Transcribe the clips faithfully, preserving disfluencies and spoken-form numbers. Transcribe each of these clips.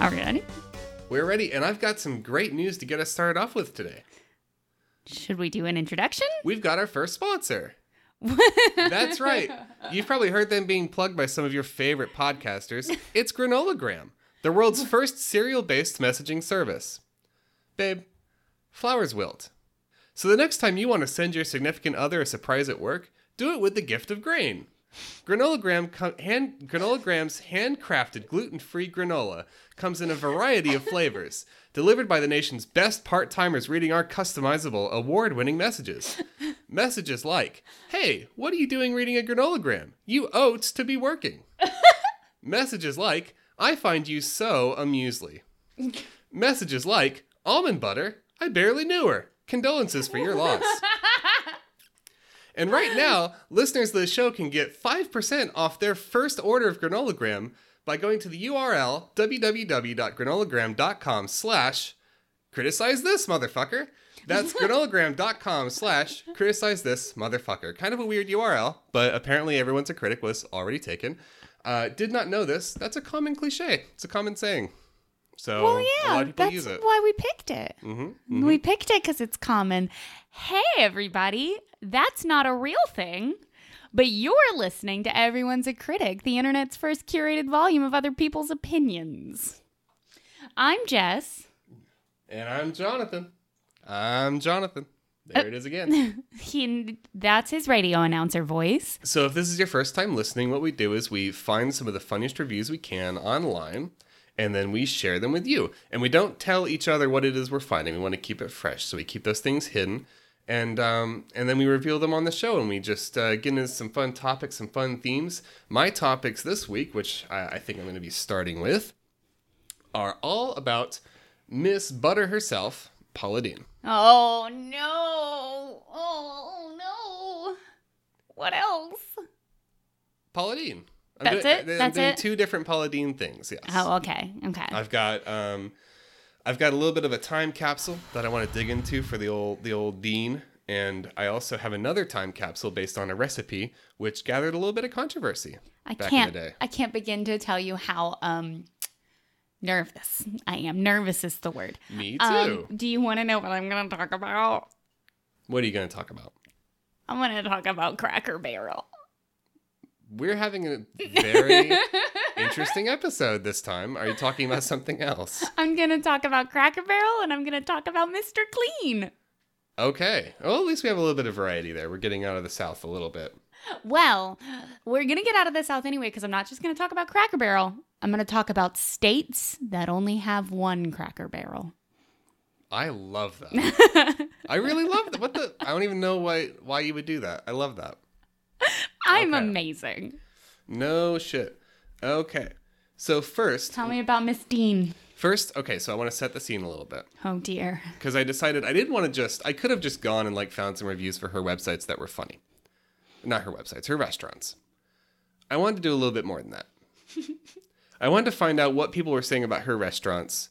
Are we ready? We're ready, and I've got some great news to get us started off with today. Should we do an introduction? We've got our first sponsor. That's right. You've probably heard them being plugged by some of your favorite podcasters. It's Granolagram, the world's first cereal-based messaging service. Babe, flowers wilt. So the next time you want to send your significant other a surprise at work, do it with the gift of grain. Granolagram com- hand- Granolagram's handcrafted gluten-free granola comes in a variety of flavors, delivered by the nation's best part-timers reading our customizable, award-winning messages. Messages like, "Hey, what are you doing reading a granolagram? You oats to be working." Messages like, "I find you so amusely." Messages like, "Almond butter? I barely knew her. Condolences for your loss." And right now, listeners of the show can get five percent off their first order of Granolagram by going to the U R L www.granolagram.com slash criticize this motherfucker. That's granolagram.com slash criticize this motherfucker. Kind of a weird U R L, but apparently Everyone's a Critic was already taken. Uh, did not know this. That's a common cliche. It's a common saying. So well, yeah, a lot of people use it. That's why we picked it. Mm-hmm, mm-hmm. We picked it because it's common. Hey, everybody. That's not a real thing, but you're listening to Everyone's a Critic, the internet's first curated volume of other people's opinions. I'm Jess. And I'm Jonathan. I'm Jonathan. There uh, it is again. He, that's his radio announcer voice. So if this is your first time listening, what we do is we find some of the funniest reviews we can online, and then we share them with you. And we don't tell each other what it is we're finding. We want to keep it fresh, so we keep those things hidden. And um, and then we reveal them on the show, and we just uh, get into some fun topics, some fun themes. My topics this week, which I, I think I'm going to be starting with, are all about Miss Butter herself, Paula Deen. Oh, no. Oh, no. What else? Paula Deen. I'm That's doing, it? That's I'm doing it? Two different Paula Deen things, yes. Oh, okay. Okay. I've got... Um, I've got a little bit of a time capsule that I want to dig into for the old the old Dean, and I also have another time capsule based on a recipe which gathered a little bit of controversy I back can't, in the day. I can't begin to tell you how um, nervous I am. Nervous is the word. Me too. Um, do you want to know what I'm going to talk about? What are you going to talk about? I'm going to talk about Cracker Barrel. We're having a very interesting episode this time. Are you talking about something else? I'm going to talk about Cracker Barrel, and I'm going to talk about Mister Clean. Okay. Well, at least we have a little bit of variety there. We're getting out of the South a little bit. Well, we're going to get out of the South anyway, because I'm not just going to talk about Cracker Barrel. I'm going to talk about states that only have one Cracker Barrel. I love that. I really love that. What the? I don't even know why, why you would do that. I love that. I'm okay. Amazing. No shit. Okay. So first... Tell me about Miss Dean. First, okay, so I want to set the scene a little bit. Oh, dear. Because I decided I didn't want to just... I could have just gone and, like, found some reviews for her websites that were funny. Not her websites, her restaurants. I wanted to do a little bit more than that. I wanted to find out what people were saying about her restaurants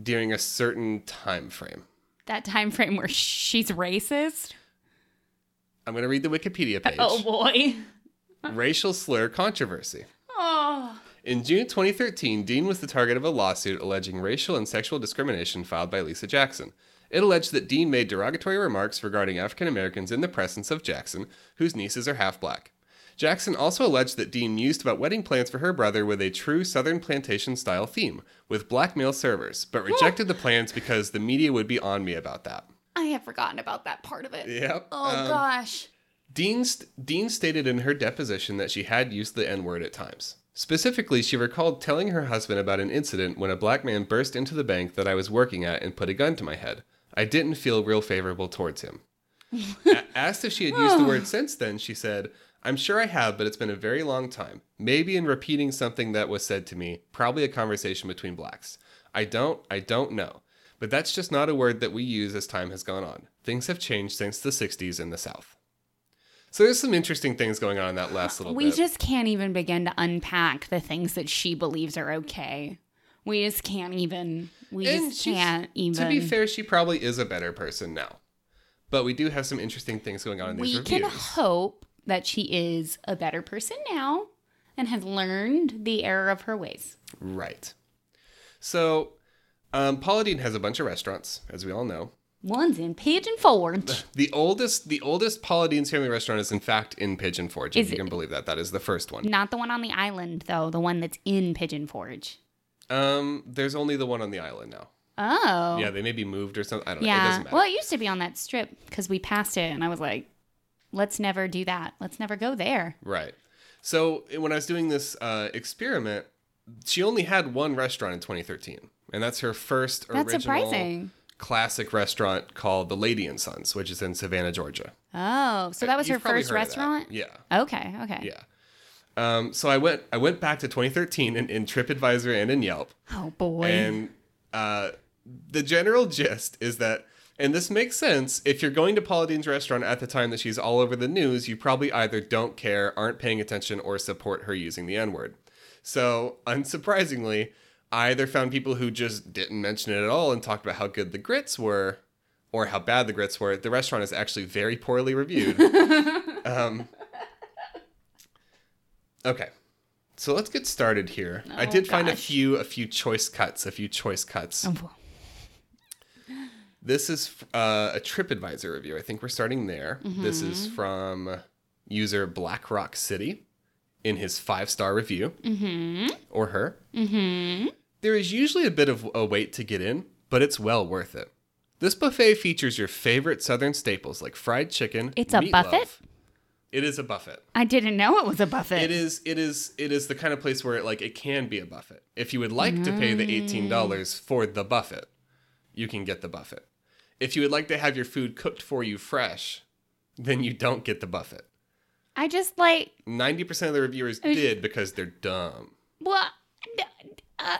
during a certain time frame. That time frame where she's racist? I'm going to read the Wikipedia page. Oh, boy. Racial slur controversy. Oh. In June twenty thirteen, Dean was the target of a lawsuit alleging racial and sexual discrimination filed by Lisa Jackson. It alleged that Dean made derogatory remarks regarding African Americans in the presence of Jackson, whose nieces are half black. Jackson also alleged that Dean mused about wedding plans for her brother with a true Southern plantation-style theme, with black male servers, but rejected the plans because the media would be on me about that. I have forgotten about that part of it. Yep. Oh, um, gosh. Dean, st- Dean stated in her deposition that she had used the N-word at times. Specifically, she recalled telling her husband about an incident when a black man burst into the bank that I was working at and put a gun to my head. I didn't feel real favorable towards him. a- asked if she had used the word since then, she said, I'm sure I have, but it's been a very long time. Maybe in repeating something that was said to me, probably a conversation between blacks. I don't, I don't know. But that's just not a word that we use as time has gone on. Things have changed since the sixties in the South. So there's some interesting things going on in that last little we bit. We just can't even begin to unpack the things that she believes are okay. We just can't even. We and just can't even. To be fair, she probably is a better person now. But we do have some interesting things going on in these we reviews. We can hope that she is a better person now and has learned the error of her ways. Right. So um, Paula Deen has a bunch of restaurants, as we all know. One's in Pigeon Forge. The, the oldest the oldest Paula Deen's family restaurant is, in fact, in Pigeon Forge. If you can believe that. That is the first one. Not the one on the island, though. The one that's in Pigeon Forge. Um, there's only the one on the island now. Oh. Yeah, they maybe moved or something. I don't yeah. know. It doesn't matter. Well, it used to be on that strip because we passed it, and I was like, let's never do that. Let's never go there. Right. So when I was doing this uh, experiment, she only had one restaurant in twenty thirteen, and that's her first that's original... surprising. Classic restaurant called The Lady and Sons, which is in Savannah, Georgia. Oh, so that was You've her first restaurant? Yeah. Okay, okay. Yeah. Um, so I went I went back to twenty thirteen in, in TripAdvisor and in Yelp. Oh, boy. And uh, the general gist is that, and this makes sense, if you're going to Paula Deen's restaurant at the time that she's all over the news, you probably either don't care, aren't paying attention, or support her using the N-word. So, unsurprisingly... I either found people who just didn't mention it at all and talked about how good the grits were or how bad the grits were. The restaurant is actually very poorly reviewed. um, okay. So let's get started here. Oh, I did gosh. find a few a few choice cuts, a few choice cuts. Oh. This is uh, a TripAdvisor review. I think we're starting there. Mm-hmm. This is from user Black Rock City in his five-star review. Mm-hmm. Or her. Mm-hmm. There is usually a bit of a wait to get in, but it's well worth it. This buffet features your favorite southern staples like fried chicken, It's a buffet? Loaf. It is a buffet. I didn't know it was a buffet. It is it is it is the kind of place where it, like, it can be a buffet. If you would like mm. to pay the eighteen dollars for the buffet, you can get the buffet. If you would like to have your food cooked for you fresh, then you don't get the buffet. I just, like... ninety percent of the reviewers was, did because they're dumb. Well, uh,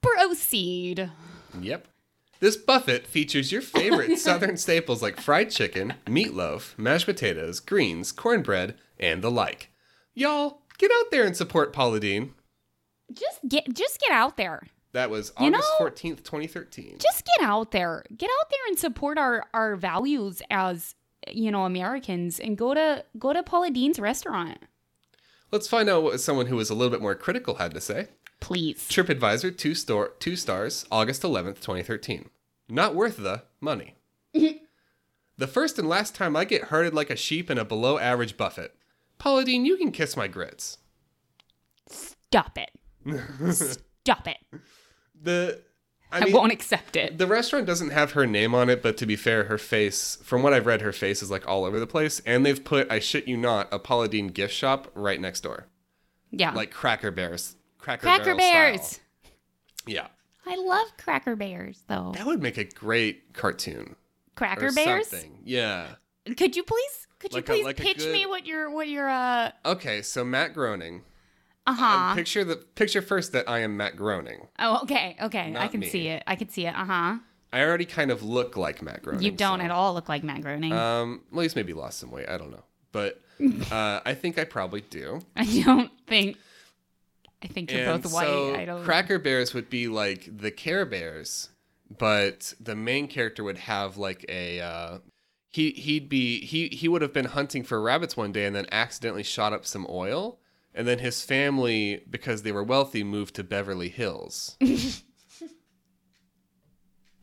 proceed. Yep. This buffet features your favorite southern staples like fried chicken, meatloaf, mashed potatoes, greens, cornbread, and the like. Y'all, get out there and support Paula Deen. Just get, just get out there. That was August you know, fourteenth, twenty thirteen. Just get out there. Get out there and support our, our values as... you know, Americans, and go to go to Paula Deen's restaurant. Let's find out what someone who was a little bit more critical had to say. Please. TripAdvisor, two star, two stars, August eleventh, twenty thirteen. Not worth the money. The first and last time I get herded like a sheep in a below average buffet. Paula Deen, you can kiss my grits. Stop it. Stop it. The. I, mean, I won't accept it. The restaurant doesn't have her name on it, but to be fair, her face, from what I've read, her face is like all over the place. And they've put, I shit you not, a Paula Deen gift shop right next door. Yeah. Like Cracker Barrels. Cracker, Cracker Barrels. Style. Yeah. I love Cracker Barrels, though. That would make a great cartoon. Cracker Barrels? Something. Yeah. Could you please, could like you please a, like pitch good... me what your, what your, uh. Okay, so Matt Groening. Uh-huh. Um, picture the picture first that I am Matt Groening. Oh, okay, okay. Not I can me. see it. I can see it. Uh-huh. I already kind of look like Matt Groening. You don't so. at all look like Matt Groening. Um, well, he's maybe lost some weight. I don't know. But uh, I think I probably do. I don't think... I think you're and both white. So I don't... Cracker Barrels would be like the Care Bears, but the main character would have like a... Uh, he, he'd be, he, he would have been hunting for rabbits one day and then accidentally shot up some oil. And then his family, because they were wealthy, moved to Beverly Hills.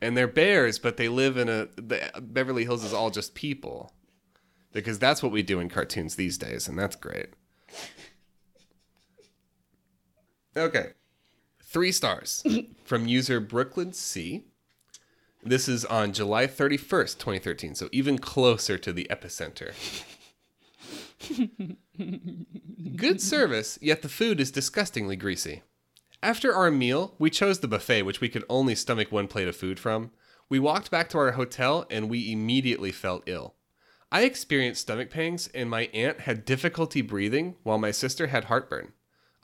And they're bears, but they live in a... The, Beverly Hills is all just people. Because that's what we do in cartoons these days, and that's great. Okay. Three stars from user Brooklyn C. This is on July thirty-first, twenty thirteen, so even closer to the epicenter. Good service, yet the food is disgustingly greasy. After our meal, we chose the buffet, which we could only stomach one plate of food from. We walked back to our hotel, and we immediately felt ill. I experienced stomach pains, and my aunt had difficulty breathing, while my sister had heartburn.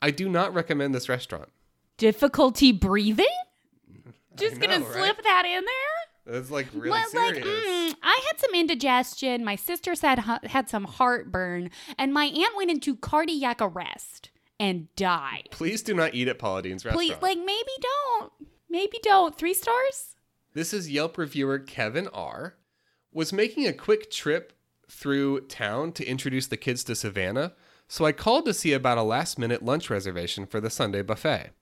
I do not recommend this restaurant. Difficulty breathing? Just know, gonna right? slip that in there? That's like really well, serious. Like, mm, I had some indigestion. My sister said ha- had some heartburn, and my aunt went into cardiac arrest and died. Please do not eat at Paula Deen's restaurant. Please, like maybe don't, maybe don't. Three stars. This is Yelp reviewer Kevin R. Was making a quick trip through town to introduce the kids to Savannah, so I called to see about a last-minute lunch reservation for the Sunday buffet.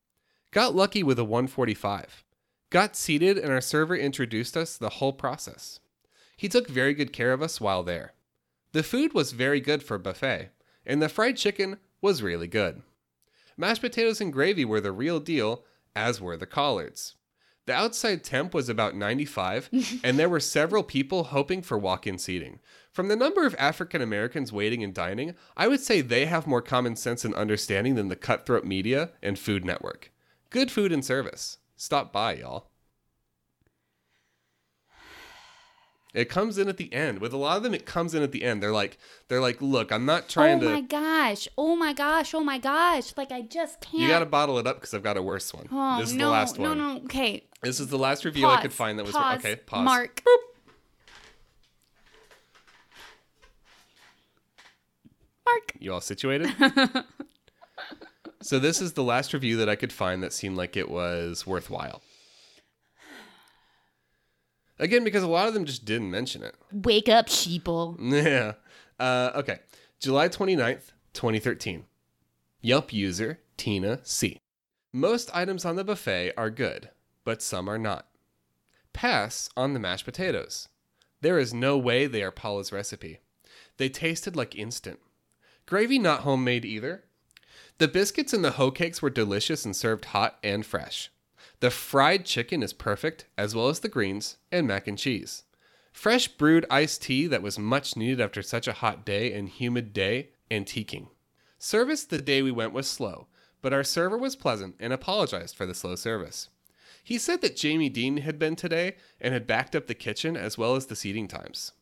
Got lucky with a one forty-five. Got seated and our server introduced us the whole process. He took very good care of us while there. The food was very good for a buffet, and the fried chicken was really good. Mashed potatoes and gravy were the real deal, as were the collards. The outside temp was about ninety-five, and there were several people hoping for walk-in seating. From the number of African Americans waiting and dining, I would say they have more common sense and understanding than the cutthroat media and Food Network. Good food and service. Stop by, y'all. It comes in at the end. With a lot of them, it comes in at the end. They're like, they're like, look, I'm not trying to. Oh my to... gosh! Oh my gosh! Oh my gosh! Like I just can't. You gotta bottle it up because I've got a worse one. Oh, this is no, the last one. No, no, okay. This is the last review pause, I could find that was pause, okay. Pause. Mark. Boop. Mark. You all situated? So this is the last review that I could find that seemed like it was worthwhile. Again, because a lot of them just didn't mention it. Wake up, sheeple. Yeah. Uh, okay. July twenty-ninth, twenty thirteen. Yelp user Tina C. Most items on the buffet are good, but some are not. Pass on the mashed potatoes. There is no way they are Paula's recipe. They tasted like instant. Gravy not homemade either. The biscuits and the hoe cakes were delicious and served hot and fresh. The fried chicken is perfect, as well as the greens and mac and cheese. Fresh brewed iced tea that was much needed after such a hot day and humid day, antiquing. Service the day we went was slow, but our server was pleasant and apologized for the slow service. He said that Jamie Dean had been today and had backed up the kitchen as well as the seating times.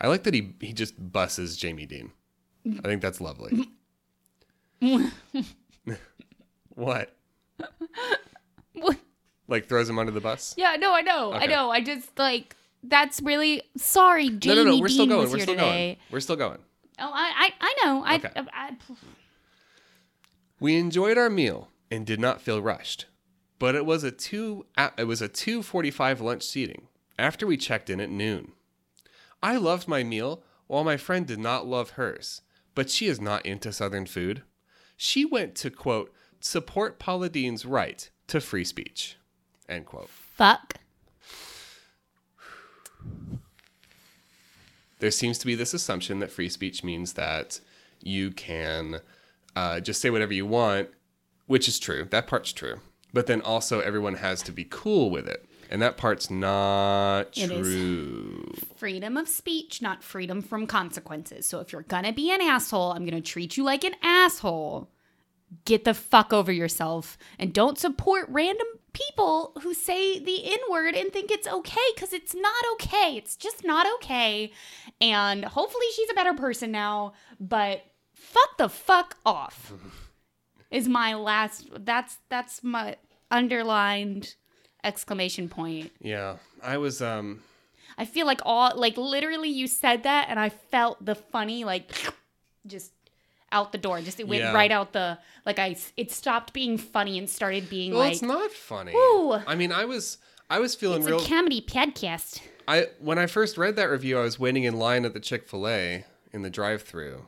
I like that he, he just busses Jamie Dean. I think that's lovely. What? What? Like throws him under the bus? Yeah, no, I know. Okay. I know. I just like, that's really, sorry, Jamie Dean no, no, no. We're still going. We're still today. going. We're still going. Oh, I I, I know. I, okay. I, I, we enjoyed our meal and did not feel rushed, but it was a two it was a two forty-five lunch seating after we checked in at noon. I loved my meal while my friend did not love hers, but she is not into Southern food. She went to, quote, support Paula Deen's right to free speech, end quote. Fuck. There seems to be this assumption that free speech means that you can uh, just say whatever you want, which is true. That part's true. But then also everyone has to be cool with it. And that part's not it true. Is freedom of speech, not freedom from consequences. So if you're going to be an asshole, I'm going to treat you like an asshole. Get the fuck over yourself. And don't support random people who say the N-word and think it's okay, because it's not okay. It's just not okay. And hopefully she's a better person now, but fuck the fuck off is my last. That's that's my underlined exclamation point. Yeah, I was. um I feel like all like literally you said that and I felt the funny like just out the door. Just it went yeah. right out the like I it stopped being funny and started being well, like. Well, it's not funny. Ooh, I mean, I was I was feeling it's real. It's a comedy podcast. I when I first read that review, I was waiting in line at the Chick-fil-A in the drive-thru,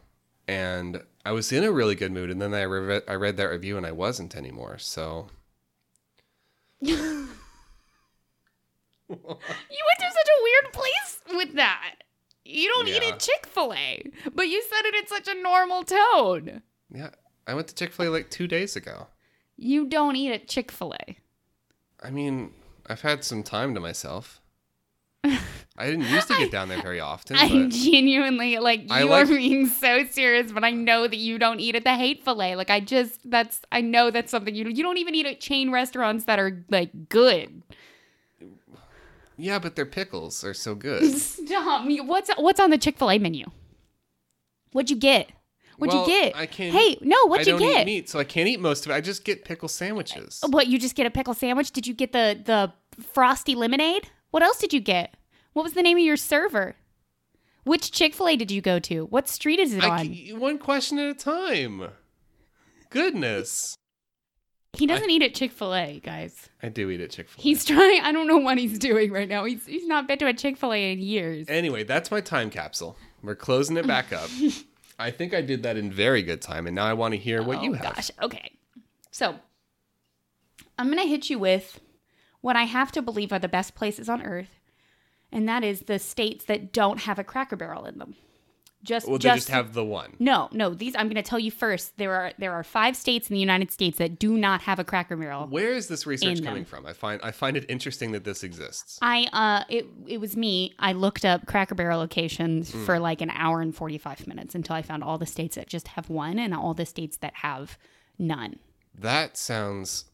and I was in a really good mood. And then I re- I read that review and I wasn't anymore. So. You went to such a weird place with that. You don't yeah. eat at Chick-fil-A, but you said it in such a normal tone. Yeah, I went to Chick-fil-A like two days ago. You don't eat at Chick-fil-A. I mean, I've had some time to myself. I didn't used to get I, down there very often. I but genuinely, like, you I like, are being so serious, but I know that you don't eat at the Hate-fil-A. Like, I just, that's, I know that's something you you don't even eat at chain restaurants that are, like, good. Yeah, but their pickles are so good. Stop. What's what's on the Chick-fil-A menu? What'd you get? What'd well, you get? I can't. Hey, no, what'd I you get? I don't eat meat, so I can't eat most of it. I just get pickle sandwiches. What, you just get a pickle sandwich? Did you get the, the frosty lemonade? What else did you get? What was the name of your server? Which Chick-fil-A did you go to? What street is it I on? C- one question at a time. Goodness. He doesn't I, eat at Chick-fil-A, guys. I do eat at Chick-fil-A. He's trying. I don't know what he's doing right now. He's he's not been to a Chick-fil-A in years. Anyway, that's my time capsule. We're closing it back up. I think I did that in very good time, and now I want to hear oh, what you have. Oh, gosh. Okay. So, I'm going to hit you with what I have to believe are the best places on earth, and that is the states that don't have a Cracker Barrel in them. Just, well, they just, just have the one. No, no. These I'm going to tell you first. There are there are five states in the United States that do not have a Cracker Barrel. Where is this research coming from? I find I find it interesting that this exists. I uh, it it was me. I looked up Cracker Barrel locations mm. for like an hour and forty-five minutes until I found all the states that just have one and all the states that have none. That sounds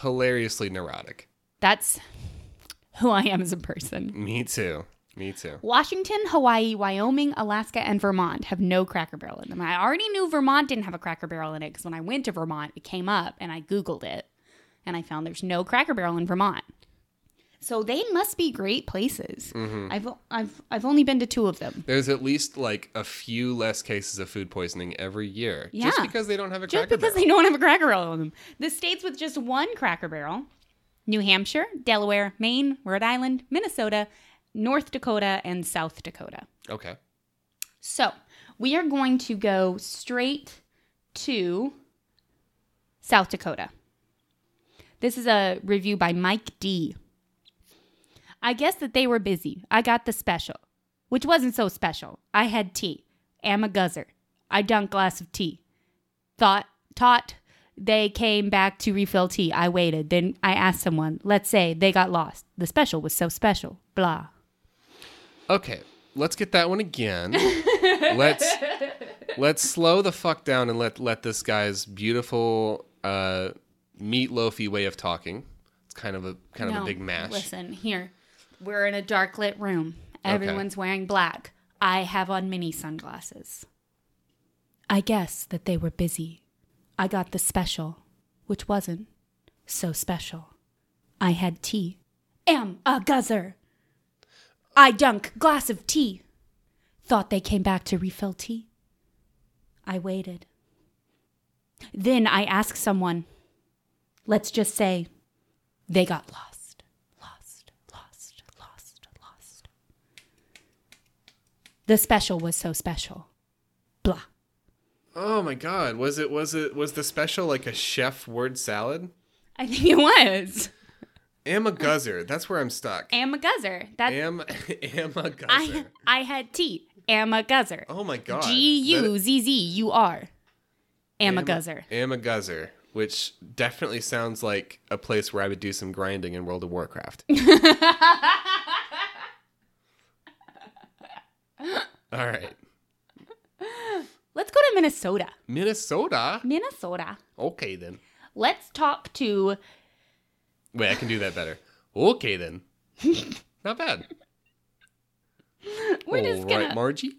hilariously neurotic. That's who I am as a person. Me too. Me too. Washington, Hawaii, Wyoming, Alaska, and Vermont have no Cracker Barrel in them. I already knew Vermont didn't have a Cracker Barrel in it because when I went to Vermont, it came up and I Googled it and I found there's no Cracker Barrel in Vermont. So they must be great places. Mm-hmm. I've I've I've only been to two of them. There's at least like a few less cases of food poisoning every year. Yeah. Just because they don't have a Cracker Barrel. Just because they don't have a Cracker Barrel in them. The states with just one Cracker Barrel, New Hampshire, Delaware, Maine, Rhode Island, Minnesota, North Dakota, and South Dakota. Okay. So we are going to go straight to South Dakota. This is a review by Mike D. I guess that they were busy. I got the special, which wasn't so special. I had tea. Am a guzzer. I dunked glass of tea. Thought, taught, they came back to refill tea. I waited. Then I asked someone, let's say they got lost. The special was so special. Blah. Okay, let's get that one again. let's let's slow the fuck down and let, let this guy's beautiful uh, meatloafy way of talking. It's kind of a kind no, of a big mash. Listen, here, we're in a dark lit room. Everyone's okay. Wearing black. I have on mini sunglasses. I guess that they were busy. I got the special, which wasn't so special. I had tea. Am a guzzer. I dunk glass of tea. Thought they came back to refill tea. I waited. Then I asked someone, let's just say they got lost. Lost, lost, lost, lost. The special was so special. Blah. Oh my God. Was it, was it, was the special like a chef word salad? I think it was. Am a guzzer. That's where I'm stuck. Am a guzzer. That's... Am, am a guzzer. I, I had tea. Am a guzzer. Oh my God. G U Z Z U R. Am, am a guzzer. Am a guzzer, which definitely sounds like a place where I would do some grinding in World of Warcraft. All right. Let's go to Minnesota. Minnesota? Minnesota. Okay, then. Let's talk to... Wait, I can do that better. Okay, then. Not bad. We're All just gonna... right, Margie?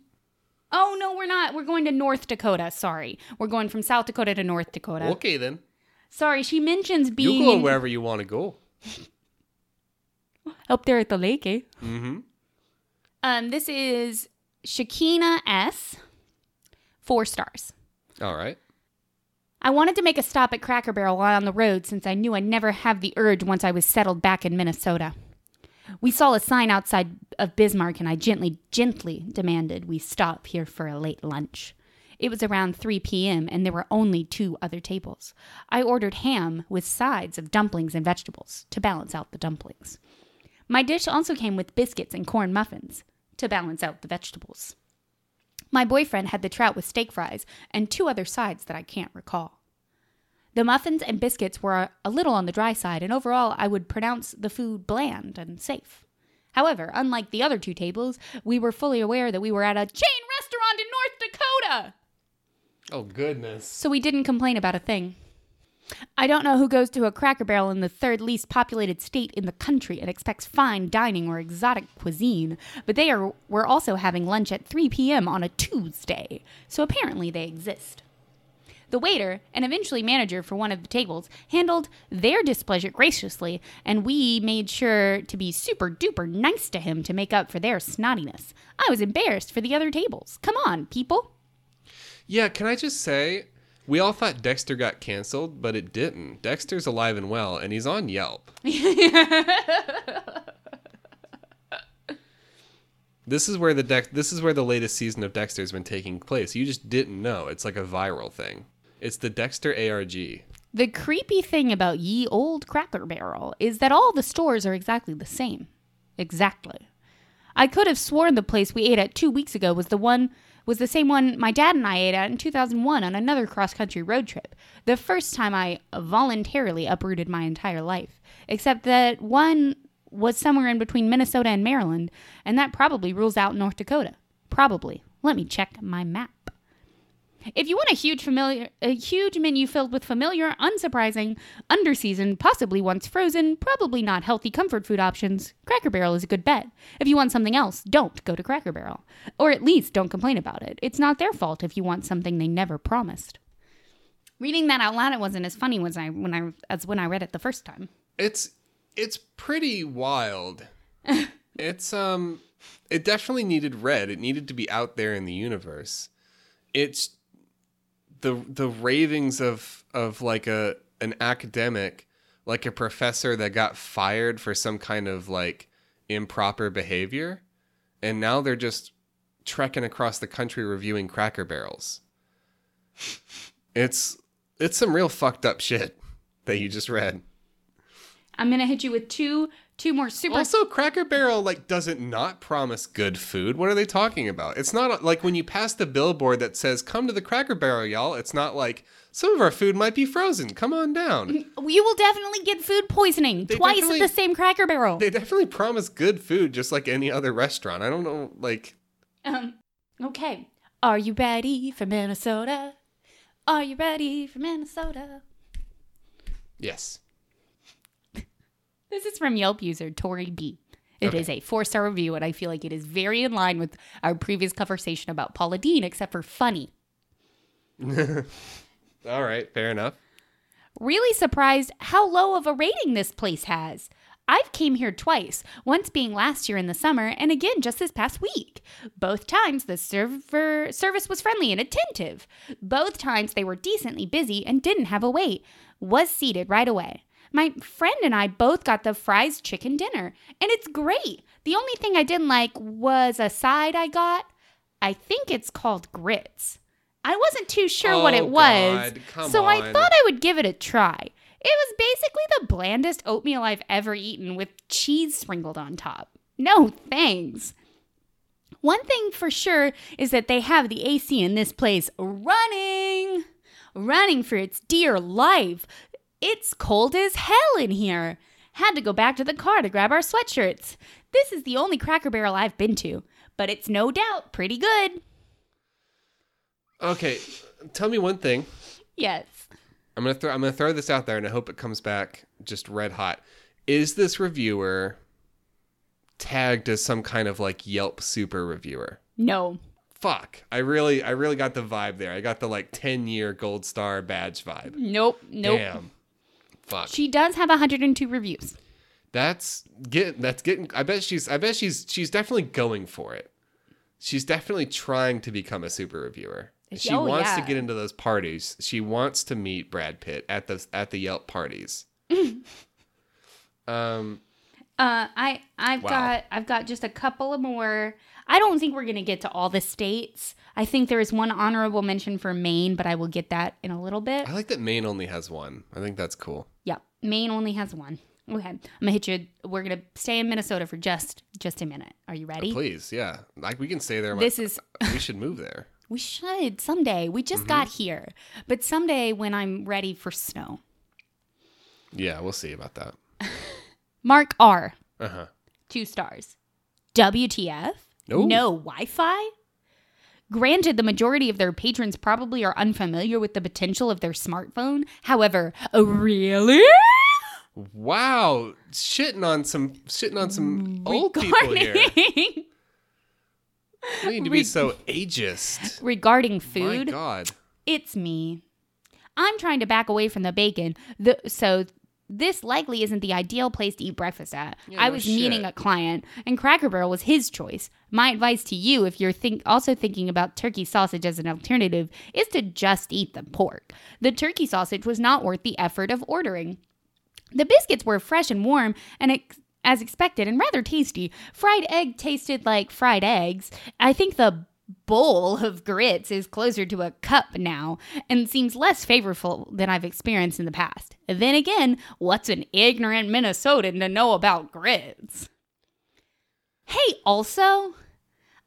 Oh, no, we're not. We're going to North Dakota. Sorry. We're going from South Dakota to North Dakota. Okay, then. Sorry, she mentions being... You go wherever you want to go. Up there at the lake, eh? Mm-hmm. Um, this is Shakina S., Four stars. All right. I wanted to make a stop at Cracker Barrel while on the road since I knew I'd never have the urge once I was settled back in Minnesota. We saw a sign outside of Bismarck and I gently, gently demanded we stop here for a late lunch. It was around three p.m. and there were only two other tables. I ordered ham with sides of dumplings and vegetables to balance out the dumplings. My dish also came with biscuits and corn muffins to balance out the vegetables. My boyfriend had the trout with steak fries and two other sides that I can't recall. The muffins and biscuits were a little on the dry side, and overall I would pronounce the food bland and safe. However, unlike the other two tables, we were fully aware that we were at a chain restaurant in North Dakota. Oh, goodness. So we didn't complain about a thing. I don't know who goes to a Cracker Barrel in the third least populated state in the country and expects fine dining or exotic cuisine, but they are were also having lunch at three p.m. on a Tuesday, so apparently they exist. The waiter, and eventually manager for one of the tables, handled their displeasure graciously, and we made sure to be super duper nice to him to make up for their snottiness. I was embarrassed for the other tables. Come on, people. Yeah, can I just say... We all thought Dexter got canceled, but it didn't. Dexter's alive and well, and he's on Yelp. This is where the Dex- This is where the latest season of Dexter's been taking place. You just didn't know. It's like a viral thing. It's the Dexter A R G. The creepy thing about ye old Cracker Barrel is that all the stores are exactly the same. Exactly. I could have sworn the place we ate at two weeks ago was the one was the same one my dad and I ate at in two thousand one on another cross-country road trip, the first time I voluntarily uprooted my entire life, except that one was somewhere in between Minnesota and Maryland, and that probably rules out North Dakota. Probably. Let me check my map. If you want a huge familiar, a huge menu filled with familiar, unsurprising, underseasoned, possibly once frozen, probably not healthy comfort food options, Cracker Barrel is a good bet. If you want something else, don't go to Cracker Barrel. Or at least don't complain about it. It's not their fault if you want something they never promised. Reading that out loud, it wasn't as funny when I, when I, as when I read it the first time. It's it's pretty wild. It's um, it definitely needed read. It needed to be out there in the universe. It's The the ravings of of like a an academic, like a professor that got fired for some kind of like improper behavior, and now they're just trekking across the country reviewing Cracker Barrels. It's it's some real fucked up shit that you just read. I'm gonna hit you with two two more super. Also, Cracker Barrel like doesn't not promise good food. What are they talking about? It's not like when you pass the billboard that says "Come to the Cracker Barrel, y'all." It's not like some of our food might be frozen. Come on down. You will definitely get food poisoning they twice at the same Cracker Barrel. They definitely promise good food, just like any other restaurant. I don't know, like. Um. Okay. Are you ready for Minnesota? Are you ready for Minnesota? Yes. This is from Yelp user Tori B. It okay. is a four-star review, and I feel like it is very in line with our previous conversation about Paula Deen, except for funny. All right, fair enough. Really surprised how low of a rating this place has. I've came here twice, once being last year in the summer, and again just this past week. Both times the server service was friendly and attentive. Both times they were decently busy and didn't have a wait. Was seated right away. My friend and I both got the fries chicken dinner, and it's great. The only thing I didn't like was a side I got. I think it's called grits. I wasn't too sure oh what it was, God, come so on. I thought I would give it a try. It was basically the blandest oatmeal I've ever eaten with cheese sprinkled on top. No thanks. One thing for sure is that they have the A C in this place running, running for its dear life. It's cold as hell in here. Had to go back to the car to grab our sweatshirts. This is the only Cracker Barrel I've been to, but it's no doubt pretty good. Okay, tell me one thing. Yes. I'm gonna throw I'm gonna throw this out there, and I hope it comes back just red hot. Is this reviewer tagged as some kind of like Yelp super reviewer? No. Fuck. I really I really got the vibe there. I got the like ten year gold star badge vibe. Nope. Nope. Damn. Fuck. She does have one hundred two reviews. That's get that's getting I bet she's I bet she's she's definitely going for it. She's definitely trying to become a super reviewer. She oh, wants yeah. to get into those parties. She wants to meet Brad Pitt at the at the Yelp parties. um uh I I've wow. got I've got just a couple of more. I don't think we're going to get to all the states. I think there is one honorable mention for Maine, but I will get that in a little bit. I like that Maine only has one. I think that's cool. Yeah, Maine only has one. Okay, I'm going to hit you. We're going to stay in Minnesota for just just a minute. Are you ready? Oh, please, yeah. Like we can stay there. This is we should move there. We should someday. We just mm-hmm. got here. But someday when I'm ready for snow. Yeah, we'll see about that. Mark R. Uh-huh. Two stars. W T F? Ooh. No Wi-Fi? Granted, the majority of their patrons probably are unfamiliar with the potential of their smartphone. However, oh, really? Wow, shitting on some shitting on some Regarding. old people here. We need to be Re- so ageist. Regarding food, my God, it's me. I'm trying to back away from the bacon, the, so. This likely isn't the ideal place to eat breakfast at. Yeah, I was shit. meeting a client, and Cracker Barrel was his choice. My advice to you, if you're think- also thinking about turkey sausage as an alternative, is to just eat the pork. The turkey sausage was not worth the effort of ordering. The biscuits were fresh and warm, and ex- as expected, and rather tasty. Fried egg tasted like fried eggs. I think the bowl of grits is closer to a cup now and seems less favorable than I've experienced in the past. Then again, what's an ignorant Minnesotan to know about grits? Hey, also,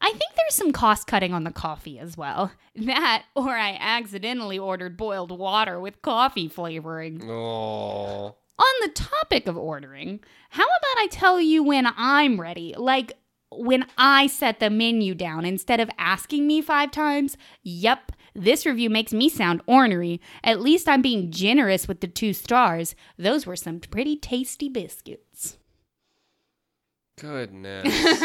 I think there's some cost cutting on the coffee as well. That, or I accidentally ordered boiled water with coffee flavoring. Aww. On the topic of ordering, how about I tell you when I'm ready? Like, when I set the menu down instead of asking me five times? Yep, this review makes me sound ornery. At least I'm being generous with the two stars. Those were some pretty tasty biscuits. Goodness.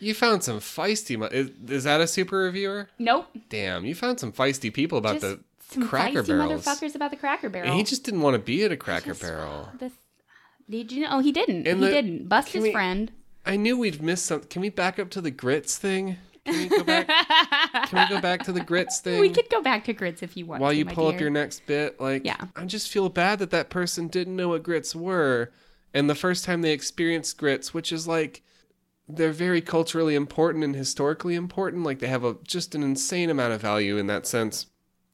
You found some feisty... Mo- is, is that a super reviewer? Nope. Damn, you found some feisty people about just the Cracker Barrels. Some feisty motherfuckers about the Cracker Barrel. And he just didn't want to be at a Cracker just, Barrel. This, did you know? Oh, he didn't. And he the, didn't. Bust his we, friend. I knew we'd missed something. Can we back up to the grits thing? Can we go back, can we go back to the grits thing? We could go back to grits if you want While to, you pull dear. up your next bit. Like, yeah. I just feel bad that that person didn't know what grits were. And the first time they experienced grits, which is like... They're very culturally important and historically important. Like, they have a just an insane amount of value in that sense.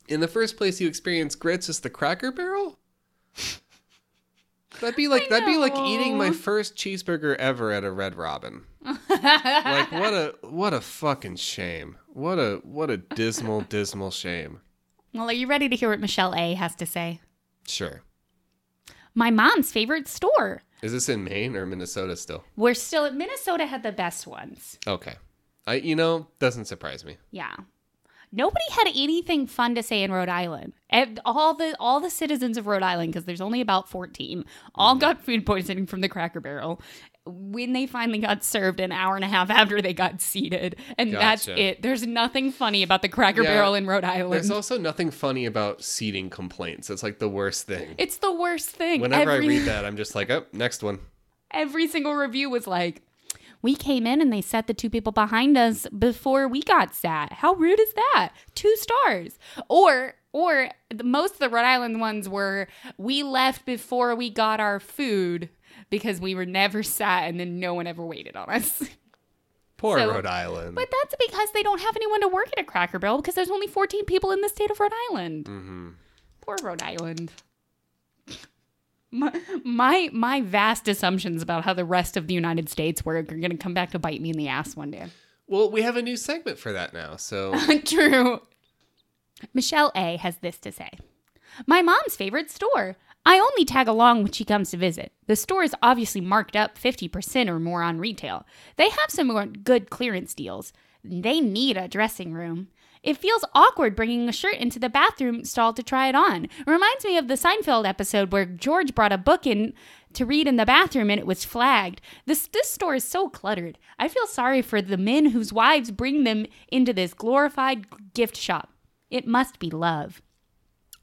In the first place you experience grits is the Cracker Barrel? That'd be like that'd be like eating my first cheeseburger ever at a Red Robin. Like, what a what a fucking shame. What a what a dismal, dismal shame. Well, are you ready to hear what Michelle A has to say? Sure. My mom's favorite store. Is this in Maine or Minnesota still? We're still at Minnesota had the best ones. Okay. I you know, doesn't surprise me. Yeah. Nobody had anything fun to say in Rhode Island. And all the all the citizens of Rhode Island, because there's only about fourteen, all mm-hmm. got food poisoning from the Cracker Barrel when they finally got served an hour and a half after they got seated. And gotcha. That's it. There's nothing funny about the Cracker yeah, Barrel in Rhode Island. There's also nothing funny about seating complaints. It's like the worst thing. It's the worst thing. Whenever Every... I read that, I'm just like, oh, next one. Every single review was like, we came in and they set the two people behind us before we got sat. How rude is that? Two stars. Or... Or the, most of the Rhode Island ones were, we left before we got our food because we were never sat and then no one ever waited on us. Poor so, Rhode Island. But that's because they don't have anyone to work at a Cracker Barrel because there's only fourteen people in the state of Rhode Island. Mm-hmm. Poor Rhode Island. My, my my vast assumptions about how the rest of the United States work are going to come back to bite me in the ass one day. Well, we have a new segment for that now, so. True. Michelle A. has this to say. My mom's favorite store. I only tag along when she comes to visit. The store is obviously marked up fifty percent or more on retail. They have some good clearance deals. They need a dressing room. It feels awkward bringing a shirt into the bathroom stall to try it on. Reminds me of the Seinfeld episode where George brought a book in to read in the bathroom and it was flagged. This this store is so cluttered. I feel sorry for the men whose wives bring them into this glorified gift shop. It must be love.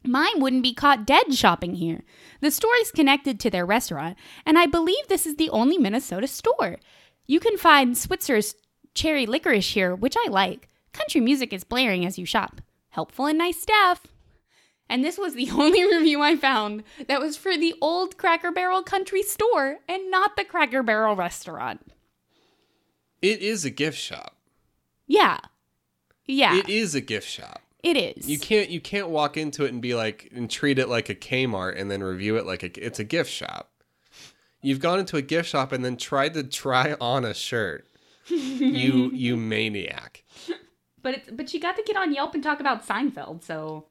Mine wouldn't be caught dead shopping here. The store is connected to their restaurant, and I believe this is the only Minnesota store. You can find Switzer's cherry licorice here, which I like. Country music is blaring as you shop. Helpful and nice staff. And this was the only review I found that was for the old Cracker Barrel country store and not the Cracker Barrel restaurant. It is a gift shop. Yeah. Yeah. It is a gift shop. It is. You can't you can't walk into it and be like and treat it like a Kmart and then review it like a, it's a gift shop. You've gone into a gift shop and then tried to try on a shirt. you you maniac. But it's, but you got to get on Yelp and talk about Seinfeld, so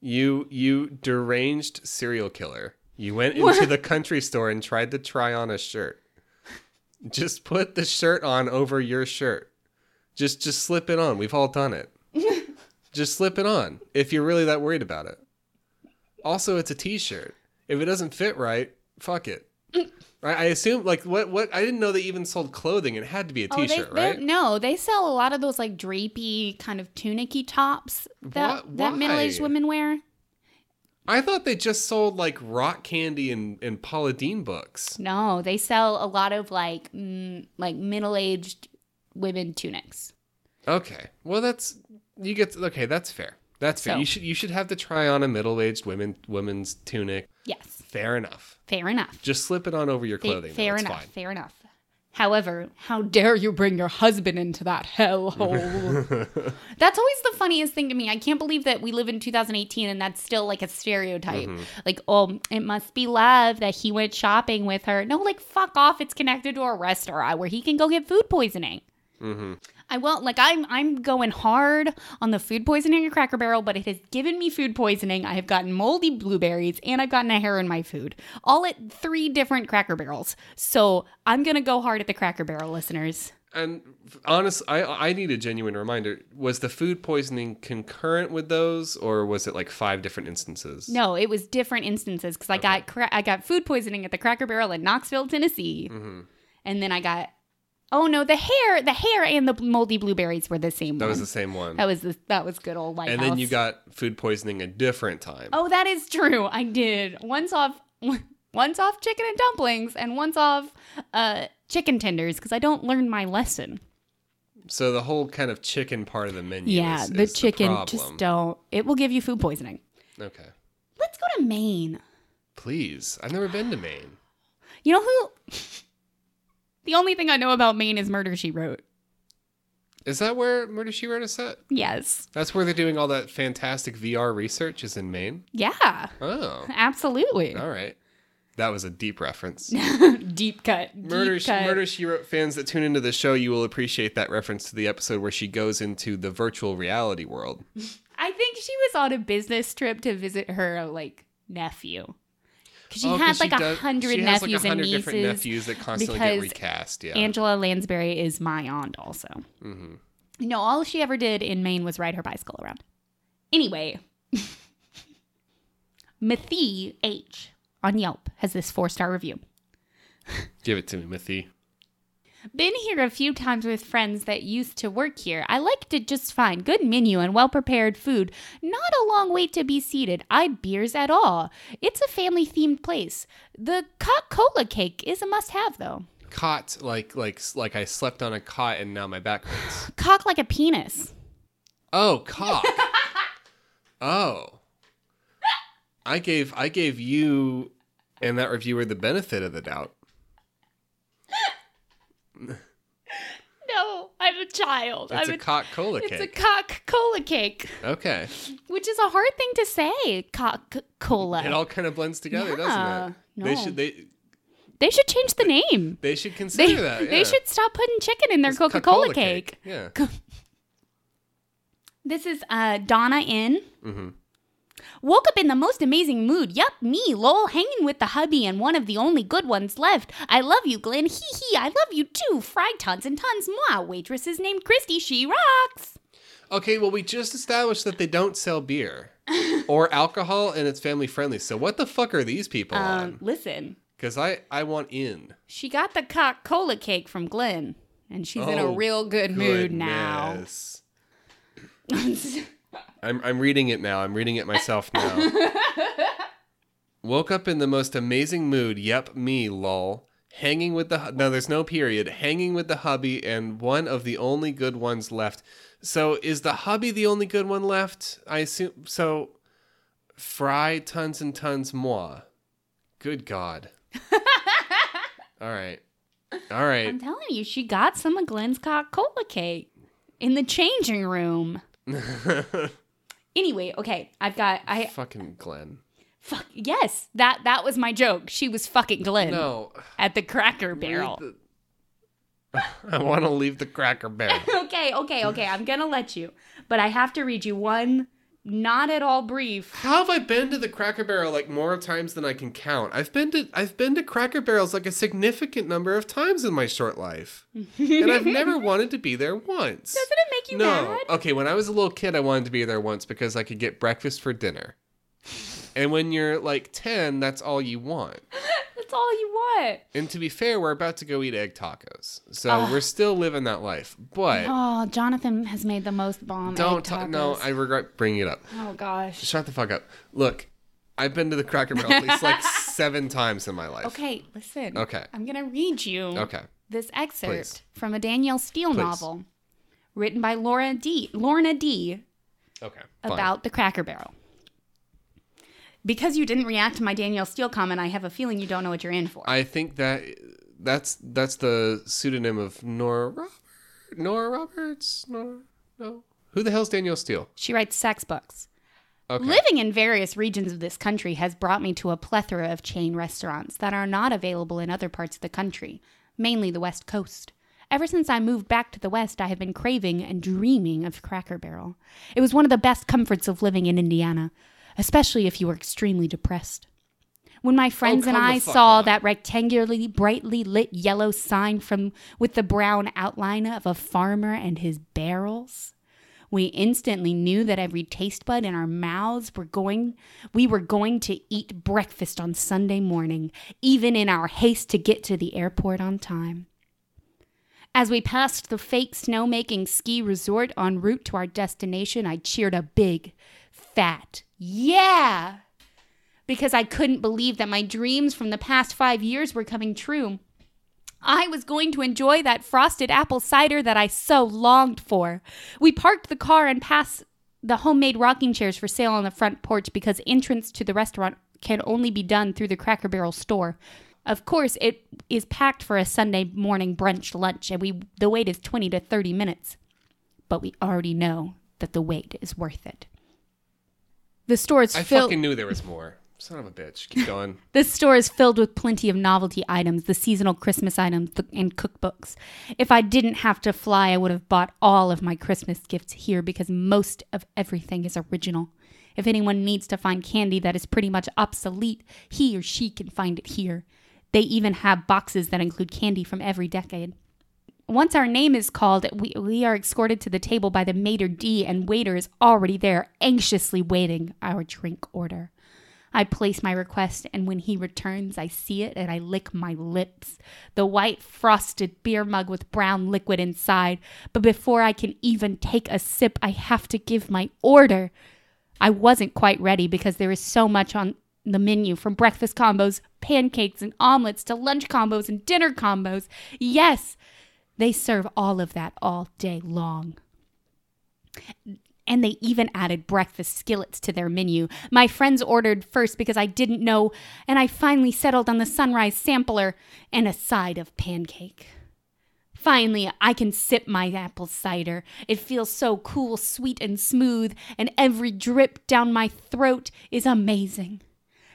you you deranged serial killer. You went into what? the country store and tried to try on a shirt. Just put the shirt on over your shirt. Just just slip it on. We've all done it. Just slip it on if you're really that worried about it. Also, it's a t-shirt. If it doesn't fit right, fuck it. I assume, like, what, what? I didn't know they even sold clothing. It had to be a t-shirt, oh, they, right? No, they sell a lot of those, like, drapey kind of tunicky tops that, that middle-aged women wear. I thought they just sold, like, rock candy and, and Paula Deen books. No, they sell a lot of, like, mm, like middle-aged women tunics. Okay. Well, that's... You get to, okay. That's fair. That's fair. So, you should you should have to try on a middle-aged women women's tunic. Yes. Fair enough. Fair enough. Just slip it on over your clothing. Fair, fair enough. Fine. Fair enough. However, how dare you bring your husband into that hellhole? That's always the funniest thing to me. I can't believe that we live in two thousand eighteen and that's still like a stereotype. Mm-hmm. Like, oh, it must be love that he went shopping with her. No, like, fuck off. It's connected to a restaurant where he can go get food poisoning. Mm-hmm. I won't, like, I'm I'm going hard on the food poisoning at Cracker Barrel, but it has given me food poisoning. I have gotten moldy blueberries, and I've gotten a hair in my food. All at three different Cracker Barrels. So I'm going to go hard at the Cracker Barrel, listeners. And honestly, I, I need a genuine reminder. Was the food poisoning concurrent with those, or was it like five different instances? No, it was different instances, because I, okay. got cra- I got food poisoning at the Cracker Barrel in Knoxville, Tennessee. Mm-hmm. And then I got... Oh no, the hair, the hair and the moldy blueberries were the same. That one. was the same one. That was the, that was good old White House. And then you got food poisoning a different time. Oh, that is true. I did. Once off, once off chicken and dumplings, and once off uh, chicken tenders because I don't learn my lesson. So the whole kind of chicken part of the menu. Yeah, is, the is chicken. The problem. Just don't. It will give you food poisoning. Okay. Let's go to Maine. Please, I've never been to Maine. You know who? The only thing I know about Maine is Murder, She Wrote. Is that where Murder, She Wrote is set? Yes. That's where they're doing all that fantastic V R research is in Maine? Yeah. Oh. Absolutely. All right. That was a deep reference. Deep cut. Murder, deep she, cut. Murder, She Wrote fans that tune into the show, you will appreciate that reference to the episode where she goes into the virtual reality world. I think she was on a business trip to visit her, like, nephew. Because she, oh, had like a hundred nephews like and nieces. Different nephews that constantly get recast. Yeah. Angela Lansbury is my aunt also. Mm-hmm. You know, all she ever did in Maine was ride her bicycle around. Anyway, Matthew H on Yelp has this four-star review. Give it to me, Matthew. Been here a few times with friends that used to work here. I liked it just fine. Good menu and well-prepared food. Not a long wait to be seated. I beers at all. It's a family-themed place. The Coca-Cola cake is a must-have, though. Cot, like like like I slept on a cot and now my back hurts. Cock like a penis. Oh, cock. Oh. I gave I gave you and that reviewer the benefit of the doubt. No, I'm a child. It's I'm a Coca-Cola cake. It's a Coca-Cola cake. Okay. Which is a hard thing to say, Coca-Cola. It all kind of blends together, yeah, doesn't it? No. They should they They should change the name. They should consider they, that. Yeah. They should stop putting chicken in their it's Coca-Cola, Coca-Cola cake. cake. Yeah. Co- this is uh, Donna N. Mm-hmm. Woke up in the most amazing mood. Yup, me, lol, hanging with the hubby and one of the only good ones left. I love you, Glenn. Hee hee, I love you too. Fried tons and tons. Mwah, waitress is named Christy. She rocks. Okay, well, we just established that they don't sell beer or alcohol and it's family friendly. So what the fuck are these people um, on? Listen. Because I, I want in. She got the Coca-Cola cake from Glenn and she's oh, in a real good goodness. mood now. I'm I'm reading it now. I'm reading it myself now. Woke up in the most amazing mood. Yep, me, lol. Hanging with the... No, there's no period. Hanging with the hubby and one of the only good ones left. So is the hubby the only good one left? I assume... So, fry tons and tons moi. Good God. All right. All right. I'm telling you, she got some of Glenn's Coca-Cola cake in the changing room. Anyway, okay, I've got I fucking Glenn. Fuck yes, that that was my joke. She was fucking Glenn. No, at the Cracker Barrel. The... I want to leave the Cracker Barrel. okay, okay, okay. I'm gonna let you, but I have to read you one not at all brief. How have I been to the Cracker Barrel like more times than I can count? I've been to I've been to Cracker Barrels like a significant number of times in my short life, and I've never wanted to be there once. Doesn't it make you no. mad? No. Okay, when I was a little kid, I wanted to be there once because I could get breakfast for dinner, and when you're like ten, that's all you want. That's all you want. And to be fair, we're about to go eat egg tacos. So uh, we're still living that life. But... Oh, Jonathan has made the most bomb Don't egg tacos. Ta- no, I regret bringing it up. Oh, gosh. Shut the fuck up. Look, I've been to the Cracker Barrel at least like seven times in my life. Okay, listen. Okay. I'm going to read you okay. this excerpt Please. from a Danielle Steele Please. novel written by Laura D. Lorna D. Okay. About fine. the Cracker Barrel. Because you didn't react to my Danielle Steele comment, I have a feeling you don't know what you're in for. I think that that's that's the pseudonym of Nora Robert, Nora Roberts. Nora, no, who the hell's Danielle Steele? She writes sex books. Okay. Living in various regions of this country has brought me to a plethora of chain restaurants that are not available in other parts of the country, mainly the West Coast. Ever since I moved back to the West, I have been craving and dreaming of Cracker Barrel. It was one of the best comforts of living in Indiana, especially if you were extremely depressed. When my friends oh, and I saw on. that rectangularly, brightly lit yellow sign from with the brown outline of a farmer and his barrels, we instantly knew that every taste bud in our mouths were going, we were going to eat breakfast on Sunday morning, even in our haste to get to the airport on time. As we passed the fake snowmaking ski resort en route to our destination, I cheered a big, fat, yeah! Because I couldn't believe that my dreams from the past five years were coming true. I was going to enjoy that frosted apple cider that I so longed for. We parked the car and passed the homemade rocking chairs for sale on the front porch because entrance to the restaurant can only be done through the Cracker Barrel store. Of course, it is packed for a Sunday morning brunch lunch, and we the wait is twenty to thirty minutes. But we already know that the wait is worth it. The store is filled... I fucking knew there was more. Son of a bitch. Keep going. This store is filled with plenty of novelty items, the seasonal Christmas items, and cookbooks. If I didn't have to fly, I would have bought all of my Christmas gifts here because most of everything is original. If anyone needs to find candy that is pretty much obsolete, he or she can find it here. They even have boxes that include candy from every decade. Once our name is called, we, we are escorted to the table by the maitre d', and waiter is already there, anxiously waiting our drink order. I place my request, and when he returns, I see it and I lick my lips. The white frosted beer mug with brown liquid inside. But before I can even take a sip, I have to give my order. I wasn't quite ready because there is so much on the menu, from breakfast combos, pancakes and omelets to lunch combos and dinner combos. Yes, they serve all of that all day long. And they even added breakfast skillets to their menu. My friends ordered first because I didn't know, and I finally settled on the sunrise sampler and a side of pancake. Finally, I can sip my apple cider. It feels so cool, sweet, and smooth, and every drip down my throat is amazing.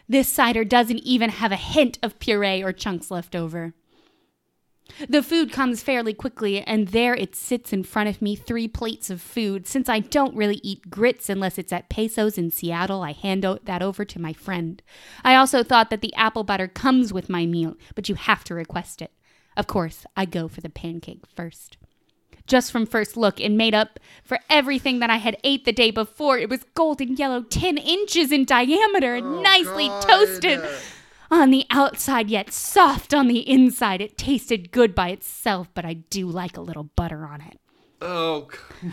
This cider doesn't even have a hint of puree or chunks left over. The food comes fairly quickly, and there it sits in front of me, three plates of food. Since I don't really eat grits unless it's at Pesos in Seattle, I hand that over to my friend. I also thought that the apple butter comes with my meal, but you have to request it. Of course, I go for the pancake first. Just from first look, it made up for everything that I had ate the day before. It was golden yellow, ten inches in diameter, and oh, nicely God. toasted. On the outside, yet soft on the inside. It tasted good by itself, but I do like a little butter on it. Oh,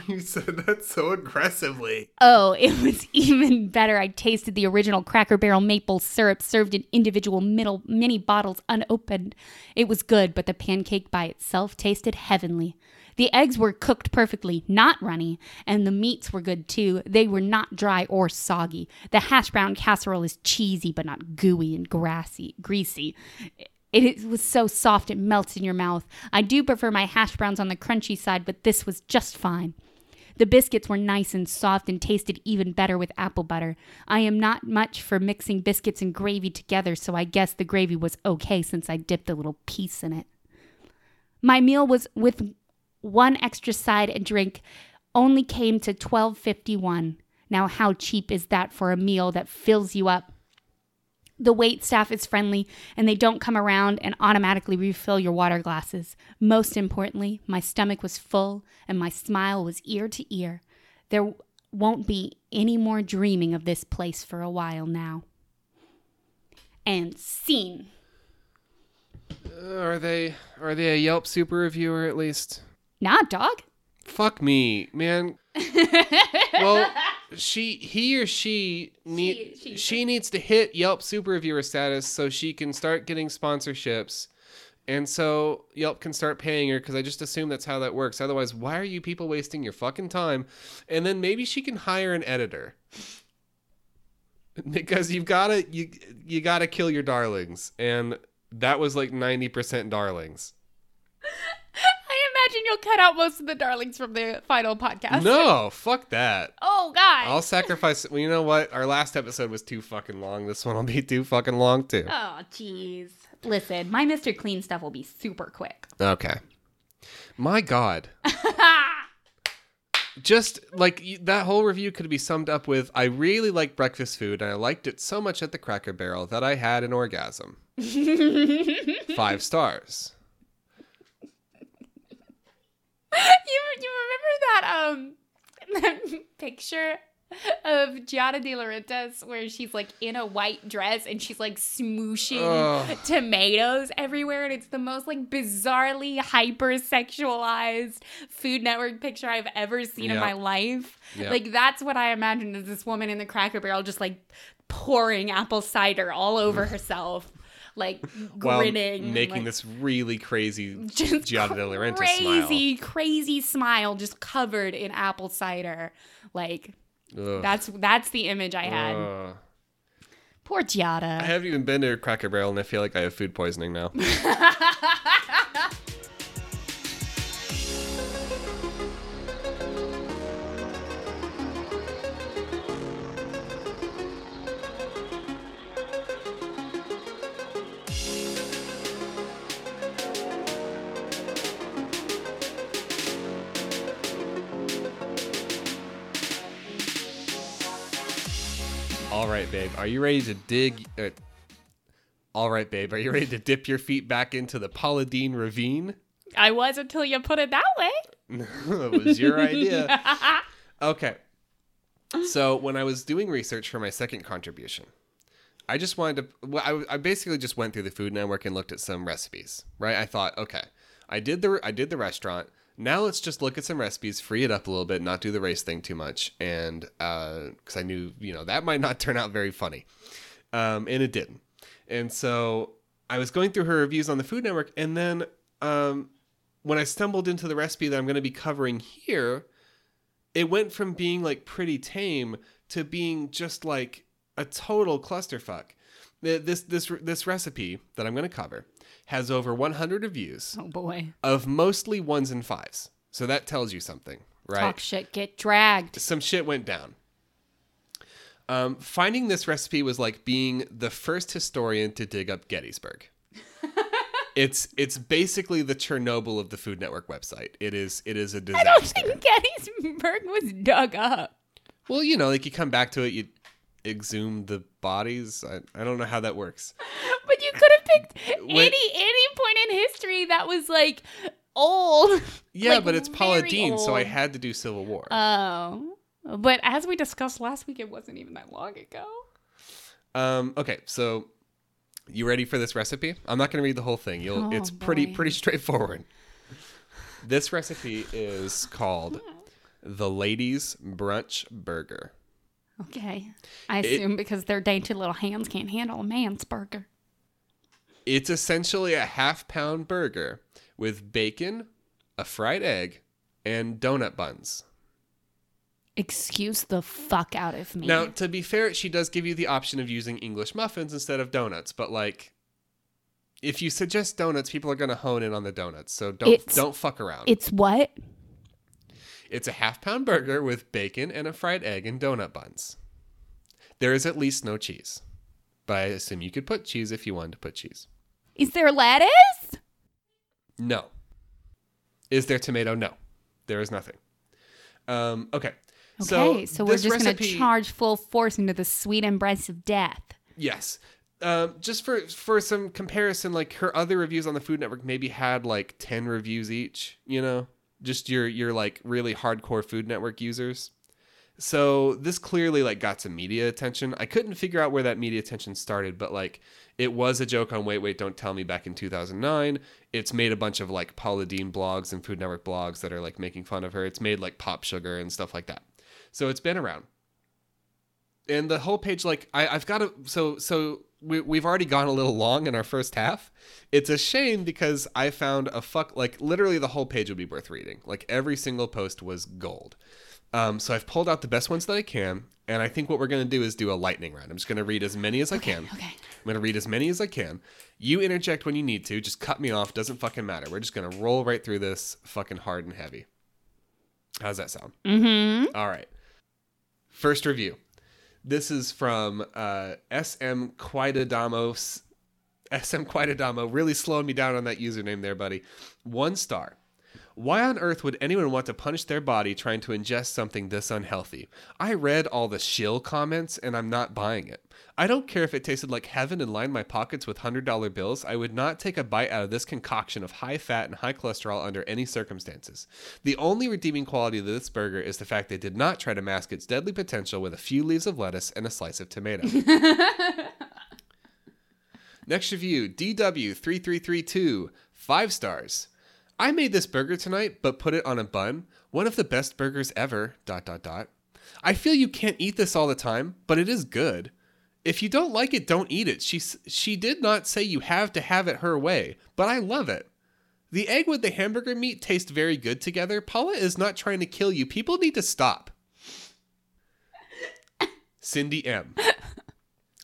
you said that so aggressively. Oh, it was even better. I tasted the original Cracker Barrel maple syrup served in individual middle mini bottles unopened. It was good, but the pancake by itself tasted heavenly. The eggs were cooked perfectly, not runny, and the meats were good too. They were not dry or soggy. The hash brown casserole is cheesy but not gooey and grassy, greasy. It, it was so soft it melts in your mouth. I do prefer my hash browns on the crunchy side, but this was just fine. The biscuits were nice and soft and tasted even better with apple butter. I am not much for mixing biscuits and gravy together, so I guess the gravy was okay since I dipped a little piece in it. My meal was with... one extra side and drink only came to twelve fifty-one. Now, how cheap is that for a meal that fills you up? The wait staff is friendly, and they don't come around and automatically refill your water glasses. Most importantly, my stomach was full, and my smile was ear to ear. There won't be any more dreaming of this place for a while now. And scene. Are they? Are they a Yelp super reviewer at least? Nah, dog. Fuck me, man. Well, she, he or she, need, she, she, she needs to hit Yelp super reviewer status so she can start getting sponsorships. And so Yelp can start paying her, because I just assume that's how that works. Otherwise, why are you people wasting your fucking time? And then maybe she can hire an editor. Because you've got to, you, you got to kill your darlings. And that was like ninety percent Darlings. I imagine you'll cut out most of the Darlings from the final podcast. No, fuck that. Oh, God. I'll sacrifice. Well, you know what? Our last episode was too fucking long. This one will be too fucking long, too. Oh, jeez. Listen, my Mister Clean stuff will be super quick. Okay. My God. Just like that whole review could be summed up with, I really like breakfast food and I liked it so much at the Cracker Barrel that I had an orgasm. Five stars. You you remember that um that picture of Giada De Laurentiis where she's like in a white dress and she's like smooshing Ugh. tomatoes everywhere, and it's the most like bizarrely hypersexualized Food Network picture I've ever seen yep. in my life. Yep. Like that's what I imagined is this woman in the Cracker Barrel just like pouring apple cider all over herself. Like grinning, while making like, this really crazy Giada De Laurentiis crazy, smile, crazy, crazy smile, just covered in apple cider. Like Ugh. that's that's the image I had. Uh, Poor Giada. I haven't even been to a Cracker Barrel, and I feel like I have food poisoning now. All right, babe. Are you ready to dig? Uh, all right, babe. Are you ready to dip your feet back into the Paula Deen ravine? I was until you put it that way. It was your idea. Okay. So when I was doing research for my second contribution, I just wanted to. Well, I, I basically just went through the Food Network and looked at some recipes. Right? I thought, okay, I did the I did the restaurant. Now let's just look at some recipes, free it up a little bit, not do the race thing too much. And because uh, I knew, you know, that might not turn out very funny. Um, and it didn't. And so I was going through her reviews on the Food Network. And then um, when I stumbled into the recipe that I'm going to be covering here, it went from being like pretty tame to being just like a total clusterfuck. This this this recipe that I'm going to cover has over one hundred reviews. Oh boy! Of mostly ones and fives, so that tells you something, right? Talk shit, get dragged. Some shit went down. Um, finding this recipe was like being the first historian to dig up Gettysburg. It's it's basically the Chernobyl of the Food Network website. It is it is a disaster. I don't think Gettysburg was dug up. Well, you know, like you come back to it, you. Exhume the bodies. I, I don't know how that works. But you could have picked any when, any point in history that was like old. Yeah, like, but it's Paula Deen, old. So I had to do Civil War. Oh, but as we discussed last week, it wasn't even that long ago. Um. Okay, so you ready for this recipe? I'm not going to read the whole thing. You'll. Oh, it's boy. pretty pretty straightforward. This recipe is called the Ladies' Brunch Burger. Okay. I assume it, because their dainty little hands can't handle a man's burger. It's essentially a half-pound burger with bacon, a fried egg, and donut buns. Excuse the fuck out of me. Now, to be fair, she does give you the option of using English muffins instead of donuts, but like, if you suggest donuts, people are going to hone in on the donuts, so don't it's, don't fuck around. It's what? It's a half-pound burger with bacon and a fried egg and donut buns. There is at least no cheese. But I assume you could put cheese if you wanted to put cheese. Is there lettuce? No. Is there tomato? No. There is nothing. Um, okay. Okay, so, so we're just going to charge full force into the sweet embrace of death. Yes. Um, just for, for some comparison, like her other reviews on the Food Network maybe had like ten reviews each, you know? Just your, your like really hardcore Food Network users. So this clearly like got some media attention. I couldn't figure out where that media attention started, but like it was a joke on Wait, Wait, Don't Tell Me back in two thousand nine. It's made a bunch of like Paula Deen blogs and Food Network blogs that are like making fun of her. It's made like Pop Sugar and stuff like that. So it's been around. And the whole page, like I, I've got to, so, so we, we've already gone a little long in our first half. It's a shame because I found a fuck, like literally the whole page would be worth reading. Like every single post was gold. Um, so I've pulled out the best ones that I can, and I think what we're going to do is do a lightning round. I'm just going to read as many as okay, I can. Okay. I'm going to read as many as I can. You interject when you need to. Just cut me off. Doesn't fucking matter. We're just going to roll right through this fucking hard and heavy. How's that sound? Mm-hmm. All right. First review. This is from uh, S M Quaidadamos. S M Quaidadamo really slowing me down on that username there, buddy. One star. Why on earth would anyone want to punish their body trying to ingest something this unhealthy? I read all the shill comments and I'm not buying it. I don't care if it tasted like heaven and lined my pockets with one hundred dollar bills. I would not take a bite out of this concoction of high fat and high cholesterol under any circumstances. The only redeeming quality of this burger is the fact they did not try to mask its deadly potential with a few leaves of lettuce and a slice of tomato. Next review, D W three three three two, five stars. I made this burger tonight, but put it on a bun. One of the best burgers ever, dot, dot, dot. I feel you can't eat this all the time, but it is good. If you don't like it, don't eat it. She she did not say you have to have it her way, but I love it. The egg with the hamburger meat tastes very good together. Paula is not trying to kill you. People need to stop. Cindy M.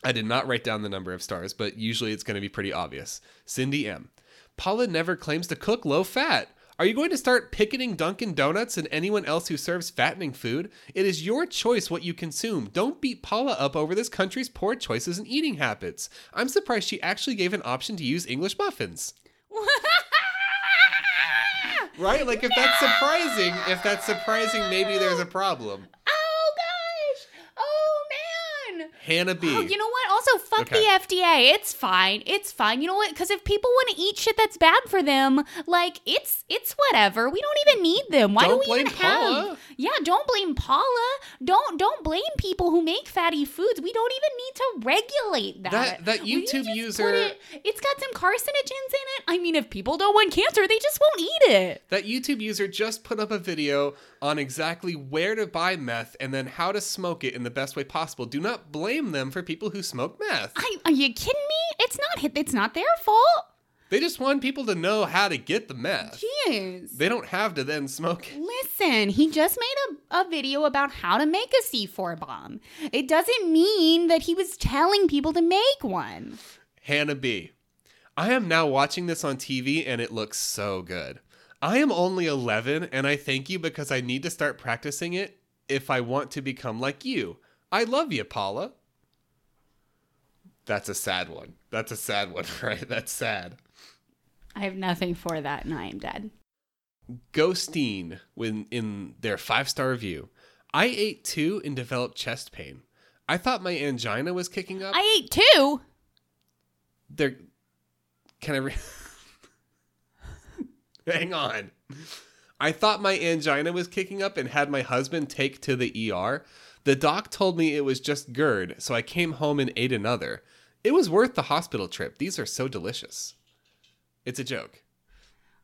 I did not write down the number of stars, but usually it's going to be pretty obvious. Cindy M. Paula never claims to cook low fat. Are you going to start picketing Dunkin' Donuts and anyone else who serves fattening food? It is your choice what you consume. Don't beat Paula up over this country's poor choices and eating habits. I'm surprised she actually gave an option to use English muffins. Right? Like, if no! that's surprising, if that's surprising, maybe there's a problem. Oh, gosh. Oh, man. Hannah B. Oh, you know what? Also, fuck okay. the F D A. It's fine. It's fine. You know what? Because if people want to eat shit that's bad for them, like, it's it's whatever. We don't even need them. Why don't do we blame even Paula. Have? Yeah, don't blame Paula. Don't don't blame people who make fatty foods. We don't even need to regulate that. That, that YouTube you user. It, it's got some carcinogens in it. I mean, if people don't want cancer, they just won't eat it. That YouTube user just put up a video on exactly where to buy meth and then how to smoke it in the best way possible. Do not blame them for people who smoke meth. I, are you kidding me? It's not it's not their fault. They just want people to know how to get the meth. Jeez. They don't have to then smoke it. Listen, he just made a, a video about how to make a C four bomb. It doesn't mean that he was telling people to make one. Hannah B. I am now watching this on T V and it looks so good. I am only eleven and I thank you because I need to start practicing it if I want to become like you. I love you, Paula. That's a sad one. That's a sad one, right? That's sad. I have nothing for that, and I am dead. Ghostine, when in their five-star review, I ate two and developed chest pain. I thought my angina was kicking up. I ate two? They're... Can I... Re- Hang on. I thought my angina was kicking up and had my husband take to the E R. The doc told me it was just GERD, so I came home and ate another. It was worth the hospital trip. These are so delicious. It's a joke.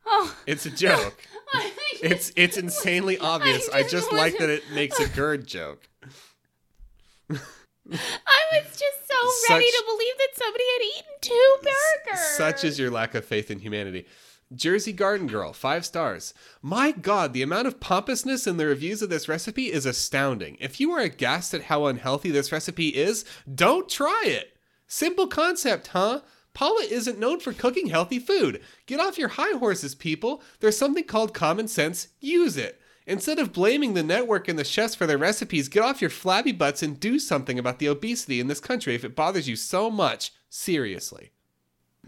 Oh. It's a joke. I, it's it's insanely obvious. I just, I just like that it makes a GERD joke. I was just so such, ready to believe that somebody had eaten two burgers. Such is your lack of faith in humanity. Jersey Garden Girl, five stars. My God, the amount of pompousness in the reviews of this recipe is astounding. If you are aghast at how unhealthy this recipe is, don't try it. Simple concept, huh? Paula isn't known for cooking healthy food. Get off your high horses, people. There's something called common sense. Use it. Instead of blaming the network and the chefs for their recipes, get off your flabby butts and do something about the obesity in this country if it bothers you so much. Seriously.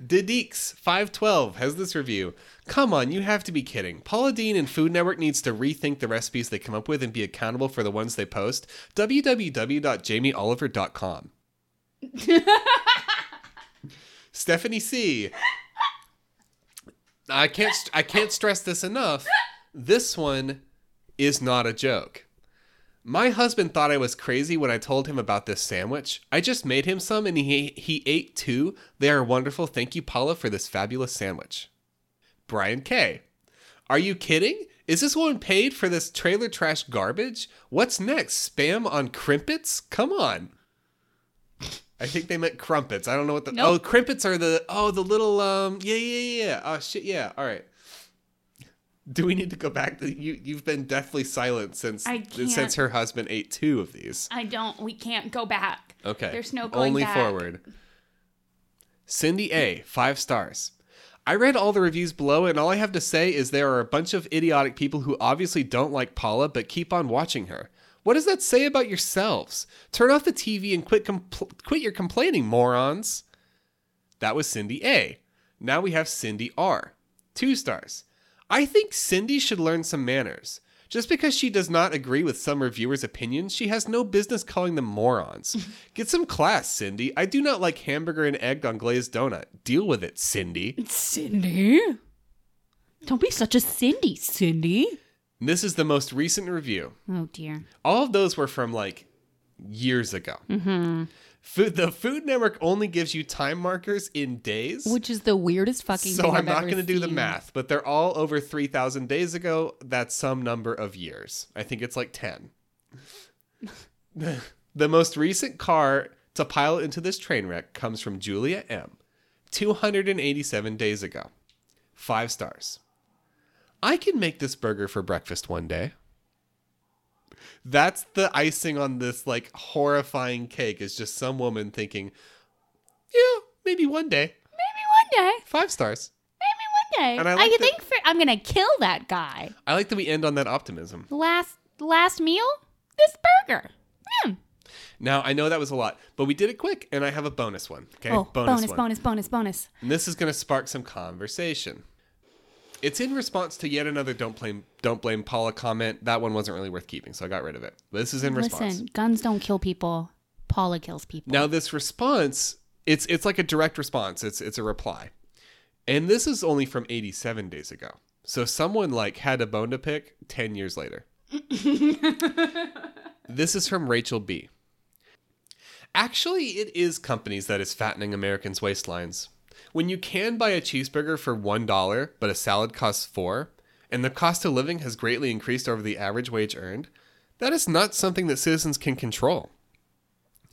Dideeks five twelve has this review. Come on, you have to be kidding. Paula Deen and Food Network needs to rethink the recipes they come up with and be accountable for the ones they post. w w w dot jamie oliver dot com Stephanie C. I can't, I can't stress this enough. This one is not a joke. My husband thought I was crazy when I told him about this sandwich. I just made him some and he he ate two. They are wonderful. Thank you, Paula, for this fabulous sandwich. Brian K. Are you kidding? Is this woman paid for this trailer trash garbage? What's next? Spam on crimpets? Come on. I think they meant crumpets. I don't know what the... Nope. Oh, crimpets are the... Oh, the little... um. Yeah, yeah, yeah. Oh, shit, yeah. All right. Do we need to go back? To, you, you've been deathly silent since since her husband ate two of these. I don't. We can't go back. Okay. There's no going Only back. Only forward. Cindy A, five stars. I read all the reviews below, and all I have to say is there are a bunch of idiotic people who obviously don't like Paula, but keep on watching her. What does that say about yourselves? Turn off the T V and quit compl- quit your complaining, morons. That was Cindy A. Now we have Cindy R. Two stars. I think Cindy should learn some manners. Just because she does not agree with some reviewers' opinions, she has no business calling them morons. Get some class, Cindy. I do not like hamburger and egg on glazed donut. Deal with it, Cindy. Cindy? Don't be such a Cindy, Cindy. And this is the most recent review. Oh, dear. All of those were from, like, years ago. Mm-hmm. Food, the Food Network only gives you time markers in days. Which is the weirdest fucking so thing So I'm not going to do the math, but they're all over three thousand days ago. That's some number of years. I think it's like ten. The most recent car to pile into this train wreck comes from Julia M. two hundred eighty-seven days ago. Five stars. I can make this burger for breakfast one day. That's the icing on this, like, horrifying cake is just some woman thinking, yeah, maybe one day. Maybe one day. Five stars. Maybe one day. And I, like I that, think for, I'm going to kill that guy. I like that we end on that optimism. Last last meal, this burger. Mm. Now, I know that was a lot, but we did it quick, and I have a bonus one. Okay, oh, bonus, bonus one. Bonus, bonus, bonus. And this is going to spark some conversation. It's in response to yet another don't blame don't blame Paula comment. That one wasn't really worth keeping, so I got rid of it. This is in Listen, response. Listen, guns don't kill people. Paula kills people. Now this response, it's it's like a direct response. It's it's a reply. And this is only from eighty-seven days ago. So someone like had a bone to pick ten years later. This is from Rachel B. Actually, it is companies that is fattening Americans' waistlines. When you can buy a cheeseburger for one dollar, but a salad costs four dollars, and the cost of living has greatly increased over the average wage earned, that is not something that citizens can control.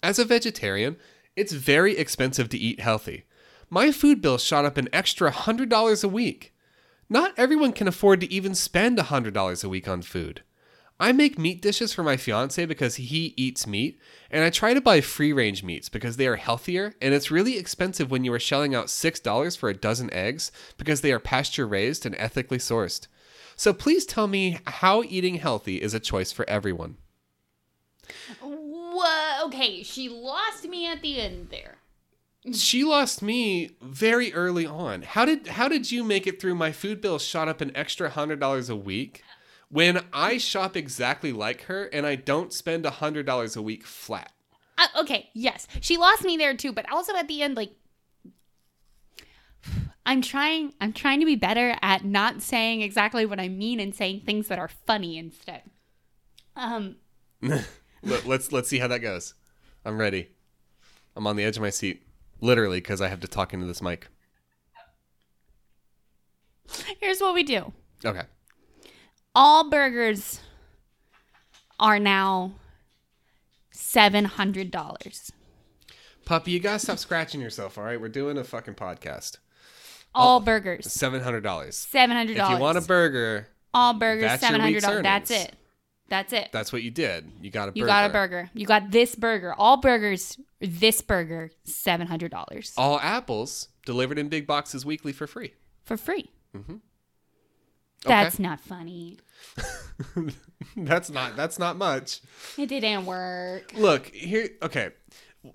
As a vegetarian, it's very expensive to eat healthy. My food bill shot up an extra one hundred dollars a week. Not everyone can afford to even spend one hundred dollars a week on food. I make meat dishes for my fiancé because he eats meat, and I try to buy free-range meats because they are healthier, and it's really expensive when you are shelling out six dollars for a dozen eggs because they are pasture-raised and ethically sourced. So please tell me how eating healthy is a choice for everyone. Whoa, okay, she lost me at the end there. She lost me very early on. How did how did you make it through my food bill shot up an extra one hundred dollars a week? When I shop exactly like her and I don't spend one hundred dollars a week flat. Uh, okay, yes. She lost me there too, but also at the end, like, I'm trying I'm trying to be better at not saying exactly what I mean and saying things that are funny instead. Um let's let's see how that goes. I'm ready. I'm on the edge of my seat, literally, cuz I have to talk into this mic. Here's what we do. Okay. All burgers are now seven hundred dollars. Puppy, you got to stop scratching yourself, all right? We're doing a fucking podcast. All, all burgers. seven hundred dollars. seven hundred dollars. If you want a burger. All burgers, that's seven hundred dollars. That's it. That's it. That's what you did. You got a burger. You got a burger. You got this burger. All burgers, this burger, seven hundred dollars. All apples delivered in big boxes weekly for free. For free. Mm-hmm. That's okay. Not funny. that's not that's not much. It didn't work. Look, here okay.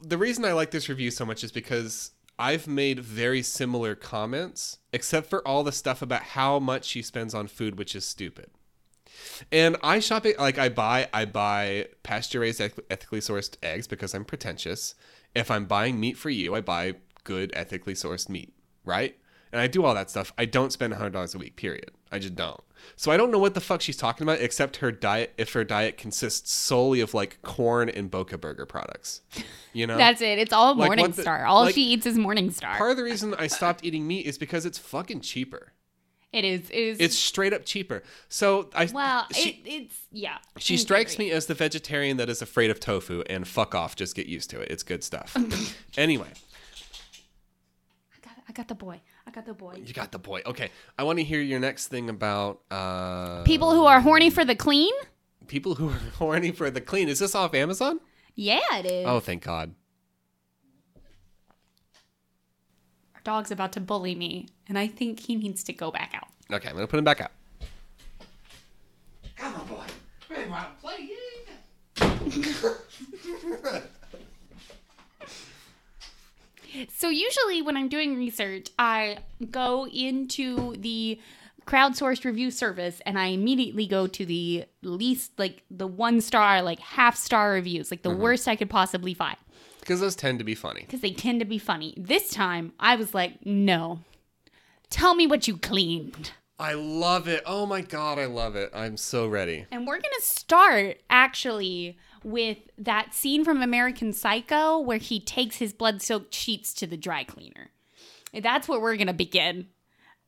The reason I like this review so much is because I've made very similar comments, except for all the stuff about how much she spends on food, which is stupid. And I shop it like I buy I buy pasture-raised ethically sourced eggs because I'm pretentious. If I'm buying meat for you, I buy good ethically sourced meat, right? And I do all that stuff. I don't spend one hundred dollars a week, period. I just don't. So I don't know what the fuck she's talking about, except her diet, if her diet consists solely of, like, corn and Boca Burger products. You know? That's it. It's all like, Morningstar. All like, she eats is Morningstar. Part of the reason I stopped eating meat is because it's fucking cheaper. It is. It is. It's straight up cheaper. So I. Well, she, it, it's, yeah. She strikes me as the vegetarian that is afraid of tofu, and fuck off. Just get used to it. It's good stuff. Anyway. I got, I got the boy. I got the boy. You got the boy. Okay. I want to hear your next thing about... Uh, people who are horny for the clean? People who are horny for the clean. Is this off Amazon? Yeah, it is. Oh, thank God. Our dog's about to bully me, and I think he needs to go back out. Okay, I'm going to put him back out. Come on, boy. We want to play you. So usually when I'm doing research, I go into the crowdsourced review service and I immediately go to the least, like the one star, like half star reviews, like the mm-hmm. worst I could possibly find. Because those tend to be funny. Because they tend to be funny. This time I was like, no, tell me what you cleaned. I love it. Oh my God, I love it. I'm so ready. And we're going to start actually with that scene from American Psycho where he takes his blood-soaked sheets to the dry cleaner. That's where we're going to begin.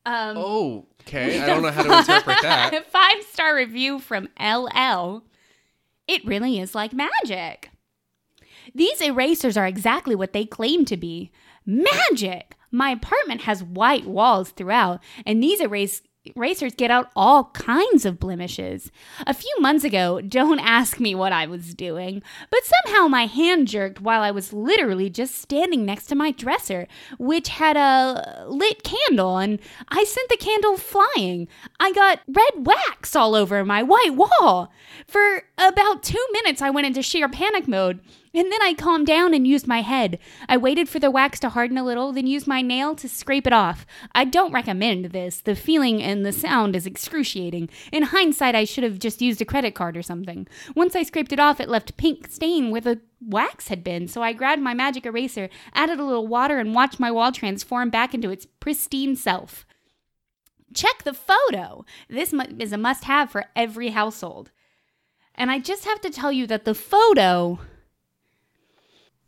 Um, oh, okay. I don't know how to interpret that. A five-star review from L L. It really is like magic. These erasers are exactly what they claim to be. Magic! My apartment has white walls throughout, and these erasers... Erasers get out all kinds of blemishes. A few months ago, don't ask me what I was doing, but somehow my hand jerked while I was literally just standing next to my dresser, which had a lit candle, and I sent the candle flying. I got red wax all over my white wall. For about two minutes, I went into sheer panic mode. And then I calmed down and used my head. I waited for the wax to harden a little, then used my nail to scrape it off. I don't recommend this. The feeling and the sound is excruciating. In hindsight, I should have just used a credit card or something. Once I scraped it off, it left a pink stain where the wax had been, so I grabbed my magic eraser, added a little water, and watched my wall transform back into its pristine self. Check the photo. This is a must-have for every household. And I just have to tell you that the photo...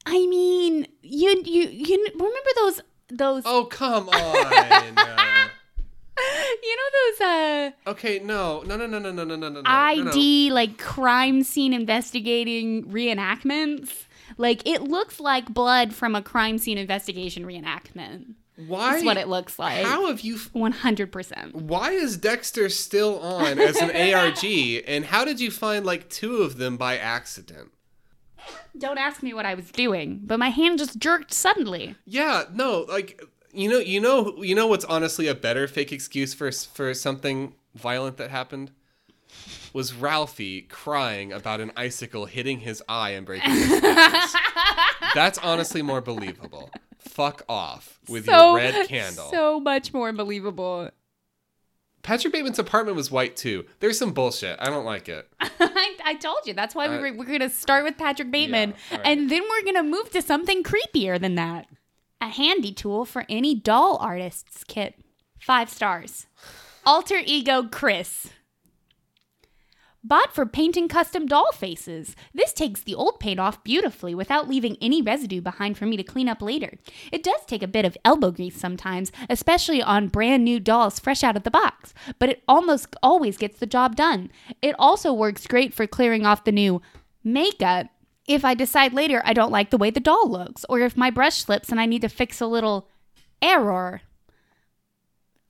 I mean, you you you remember those those? Oh, come on! uh, you know those? Uh, okay, no, no, no, no, no, no, no, no, no. I D no. Like crime scene investigating reenactments. Like it looks like blood from a crime scene investigation reenactment. Why? That's what it looks like. How have you? One hundred percent. Why is Dexter still on as an A R G? And how did you find like two of them by accident? Don't ask me what I was doing, but my hand just jerked suddenly. Yeah, no, like, you know, you know, you know what's honestly a better fake excuse for for something violent that happened? Was Ralphie crying about an icicle hitting his eye and breaking his fingers. That's honestly more believable. Fuck off with so, your red candle. So much more believable. Patrick Bateman's apartment was white, too. There's some bullshit. I don't like it. I, I told you. That's why we were, we're going to start with Patrick Bateman. Yeah, right. And then we're going to move to something creepier than that. A handy tool for any doll artist's kit. Five stars. Alter Ego Chris. Bought for painting custom doll faces. This takes the old paint off beautifully without leaving any residue behind for me to clean up later. It does take a bit of elbow grease sometimes, especially on brand new dolls fresh out of the box, but it almost always gets the job done. It also works great for clearing off the new makeup if I decide later I don't like the way the doll looks, or if my brush slips and I need to fix a little error.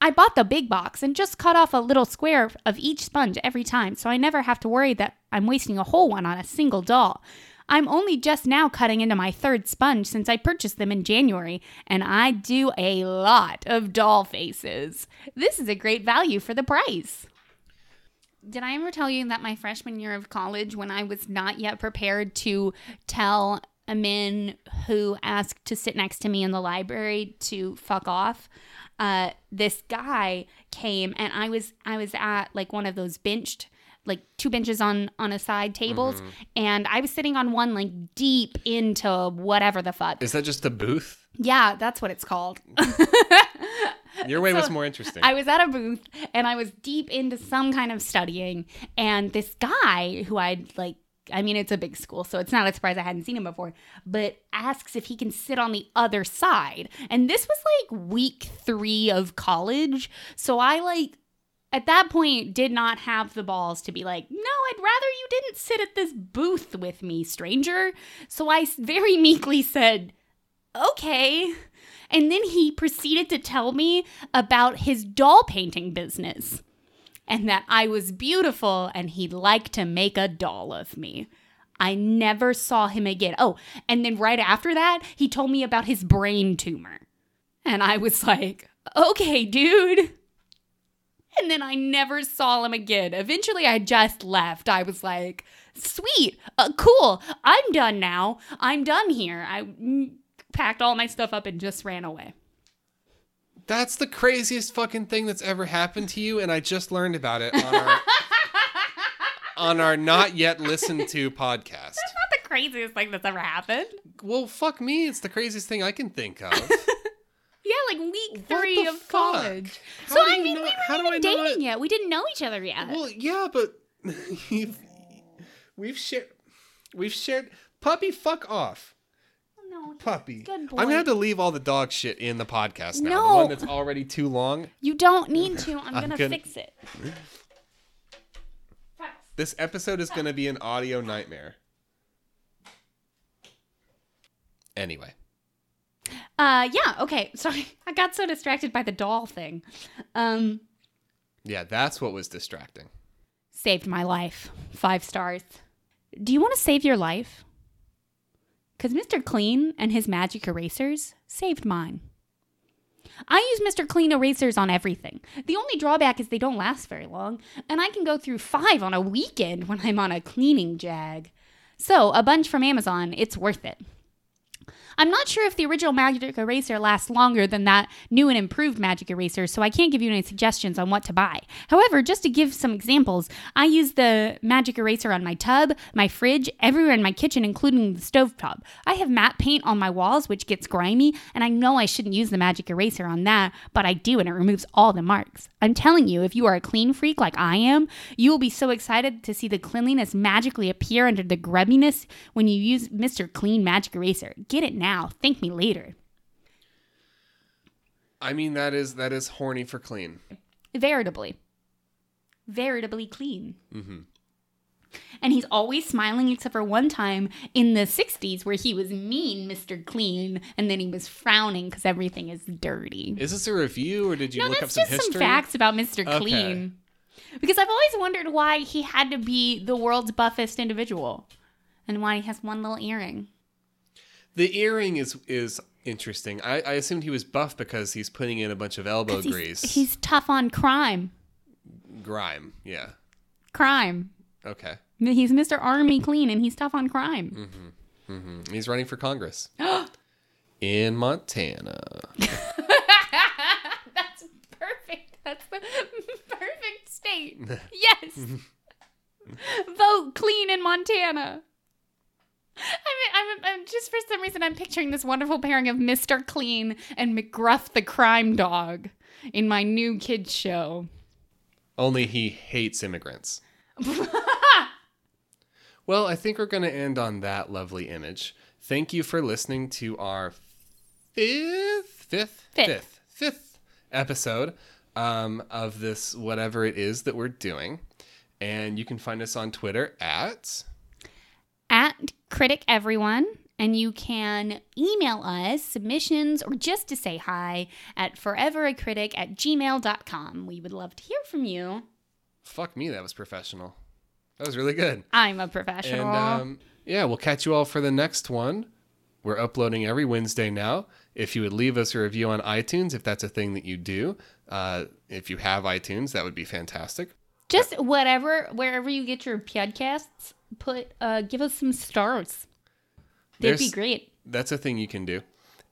I bought the big box and just cut off a little square of each sponge every time, so I never have to worry that I'm wasting a whole one on a single doll. I'm only just now cutting into my third sponge since I purchased them in January, and I do a lot of doll faces. This is a great value for the price. Did I ever tell you that my freshman year of college, when I was not yet prepared to tell a man who asked to sit next to me in the library to fuck off, Uh, this guy came and I was I was at like one of those benched, like two benches on, on a side tables. Mm-hmm. And I was sitting on one like deep into whatever the fuck. Is that just a booth? Yeah, that's what it's called. Your way so was more interesting. I was at a booth and I was deep into some kind of studying. And this guy who I'd like, I mean, it's a big school, so it's not a surprise I hadn't seen him before, but asks if he can sit on the other side. And this was like week three of college. So I like, at that point, did not have the balls to be like, no, I'd rather you didn't sit at this booth with me, stranger. So I very meekly said, okay. And then he proceeded to tell me about his doll painting business and that I was beautiful and he'd like to make a doll of me. I never saw him again. Oh, and then right after that, he told me about his brain tumor. And I was like, okay, dude. And then I never saw him again. Eventually, I just left. I was like, sweet, uh, cool. I'm done now. I'm done here. I mm, packed all my stuff up and just ran away. That's the craziest fucking thing that's ever happened to you. And I just learned about it on our, on our not yet listened to podcast. That's not the craziest thing that's ever happened. Well, fuck me. It's the craziest thing I can think of. Yeah, like week three of fuck? college. How so, I mean, know, we weren't even dating it? yet. We didn't know each other yet. Well, yeah, but you've, we've shared... We've shared... Puppy, fuck off. No. Puppy. Good boy. I'm going to have to leave all the dog shit in the podcast now. No. The one that's already too long. You don't need to. I'm, I'm going to gonna... fix it. This episode is going to be an audio nightmare. Anyway. Uh, yeah, okay. Sorry, I got so distracted by the doll thing. Um, yeah, that's what was distracting. Saved my life. Five stars. Do you want to save your life? Because Mister Clean and his magic erasers saved mine. I use Mister Clean erasers on everything. The only drawback is they don't last very long, and I can go through five on a weekend when I'm on a cleaning jag. So, a bunch from Amazon, it's worth it. I'm not sure if the original magic eraser lasts longer than that new and improved magic eraser, so I can't give you any suggestions on what to buy. However, just to give some examples, I use the magic eraser on my tub, my fridge, everywhere in my kitchen, including the stovetop. I have matte paint on my walls, which gets grimy, and I know I shouldn't use the magic eraser on that, but I do, and it removes all the marks. I'm telling you, if you are a clean freak like I am, you will be so excited to see the cleanliness magically appear under the grubbiness when you use Mister Clean Magic Eraser. Get it now. Now, thank me later. I mean, that is that is horny for clean. Veritably. Veritably clean. Mm-hmm. And he's always smiling, except for one time in the sixties where he was mean Mister Clean, and then he was frowning because everything is dirty. Is this a review, or did you no, look up some history? No, that's just some facts about Mister Okay. Clean. Because I've always wondered why he had to be the world's buffest individual, and why he has one little earring. The earring is is interesting. I, I assumed he was buff because he's putting in a bunch of elbow he's, grease. He's tough on crime. Grime, yeah. Crime. Okay. He's Mister Army Clean, and he's tough on crime. Mm-hmm. Mm-hmm. He's running for Congress. In Montana. That's perfect. That's the perfect state. Yes. Vote Clean in Montana. I mean, I'm, I'm just for some reason I'm picturing this wonderful pairing of Mister Clean and McGruff the crime dog in my new kids show. Only he hates immigrants. Well, I think we're going to end on that lovely image. Thank you for listening to our fifth, fifth, fifth, fifth, fifth episode um, of this whatever it is that we're doing. And you can find us on Twitter at... At Critic Everyone, and you can email us submissions or just to say hi at foreveracritic at gmail dot com. We would love to hear from you. Fuck me, that was professional. That was really good. I'm a professional. And um, yeah, we'll catch you all for the next one. We're uploading every Wednesday now. If you would leave us a review on iTunes, if that's a thing that you do, uh, if you have iTunes, that would be fantastic. Just whatever, wherever you get your podcasts, put uh, give us some stars. They'd there's, be great. That's a thing you can do,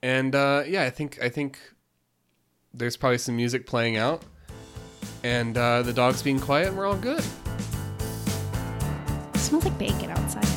and uh, yeah, I think I think there's probably some music playing out, and uh, the dog's being quiet, and we're all good. It smells like bacon outside.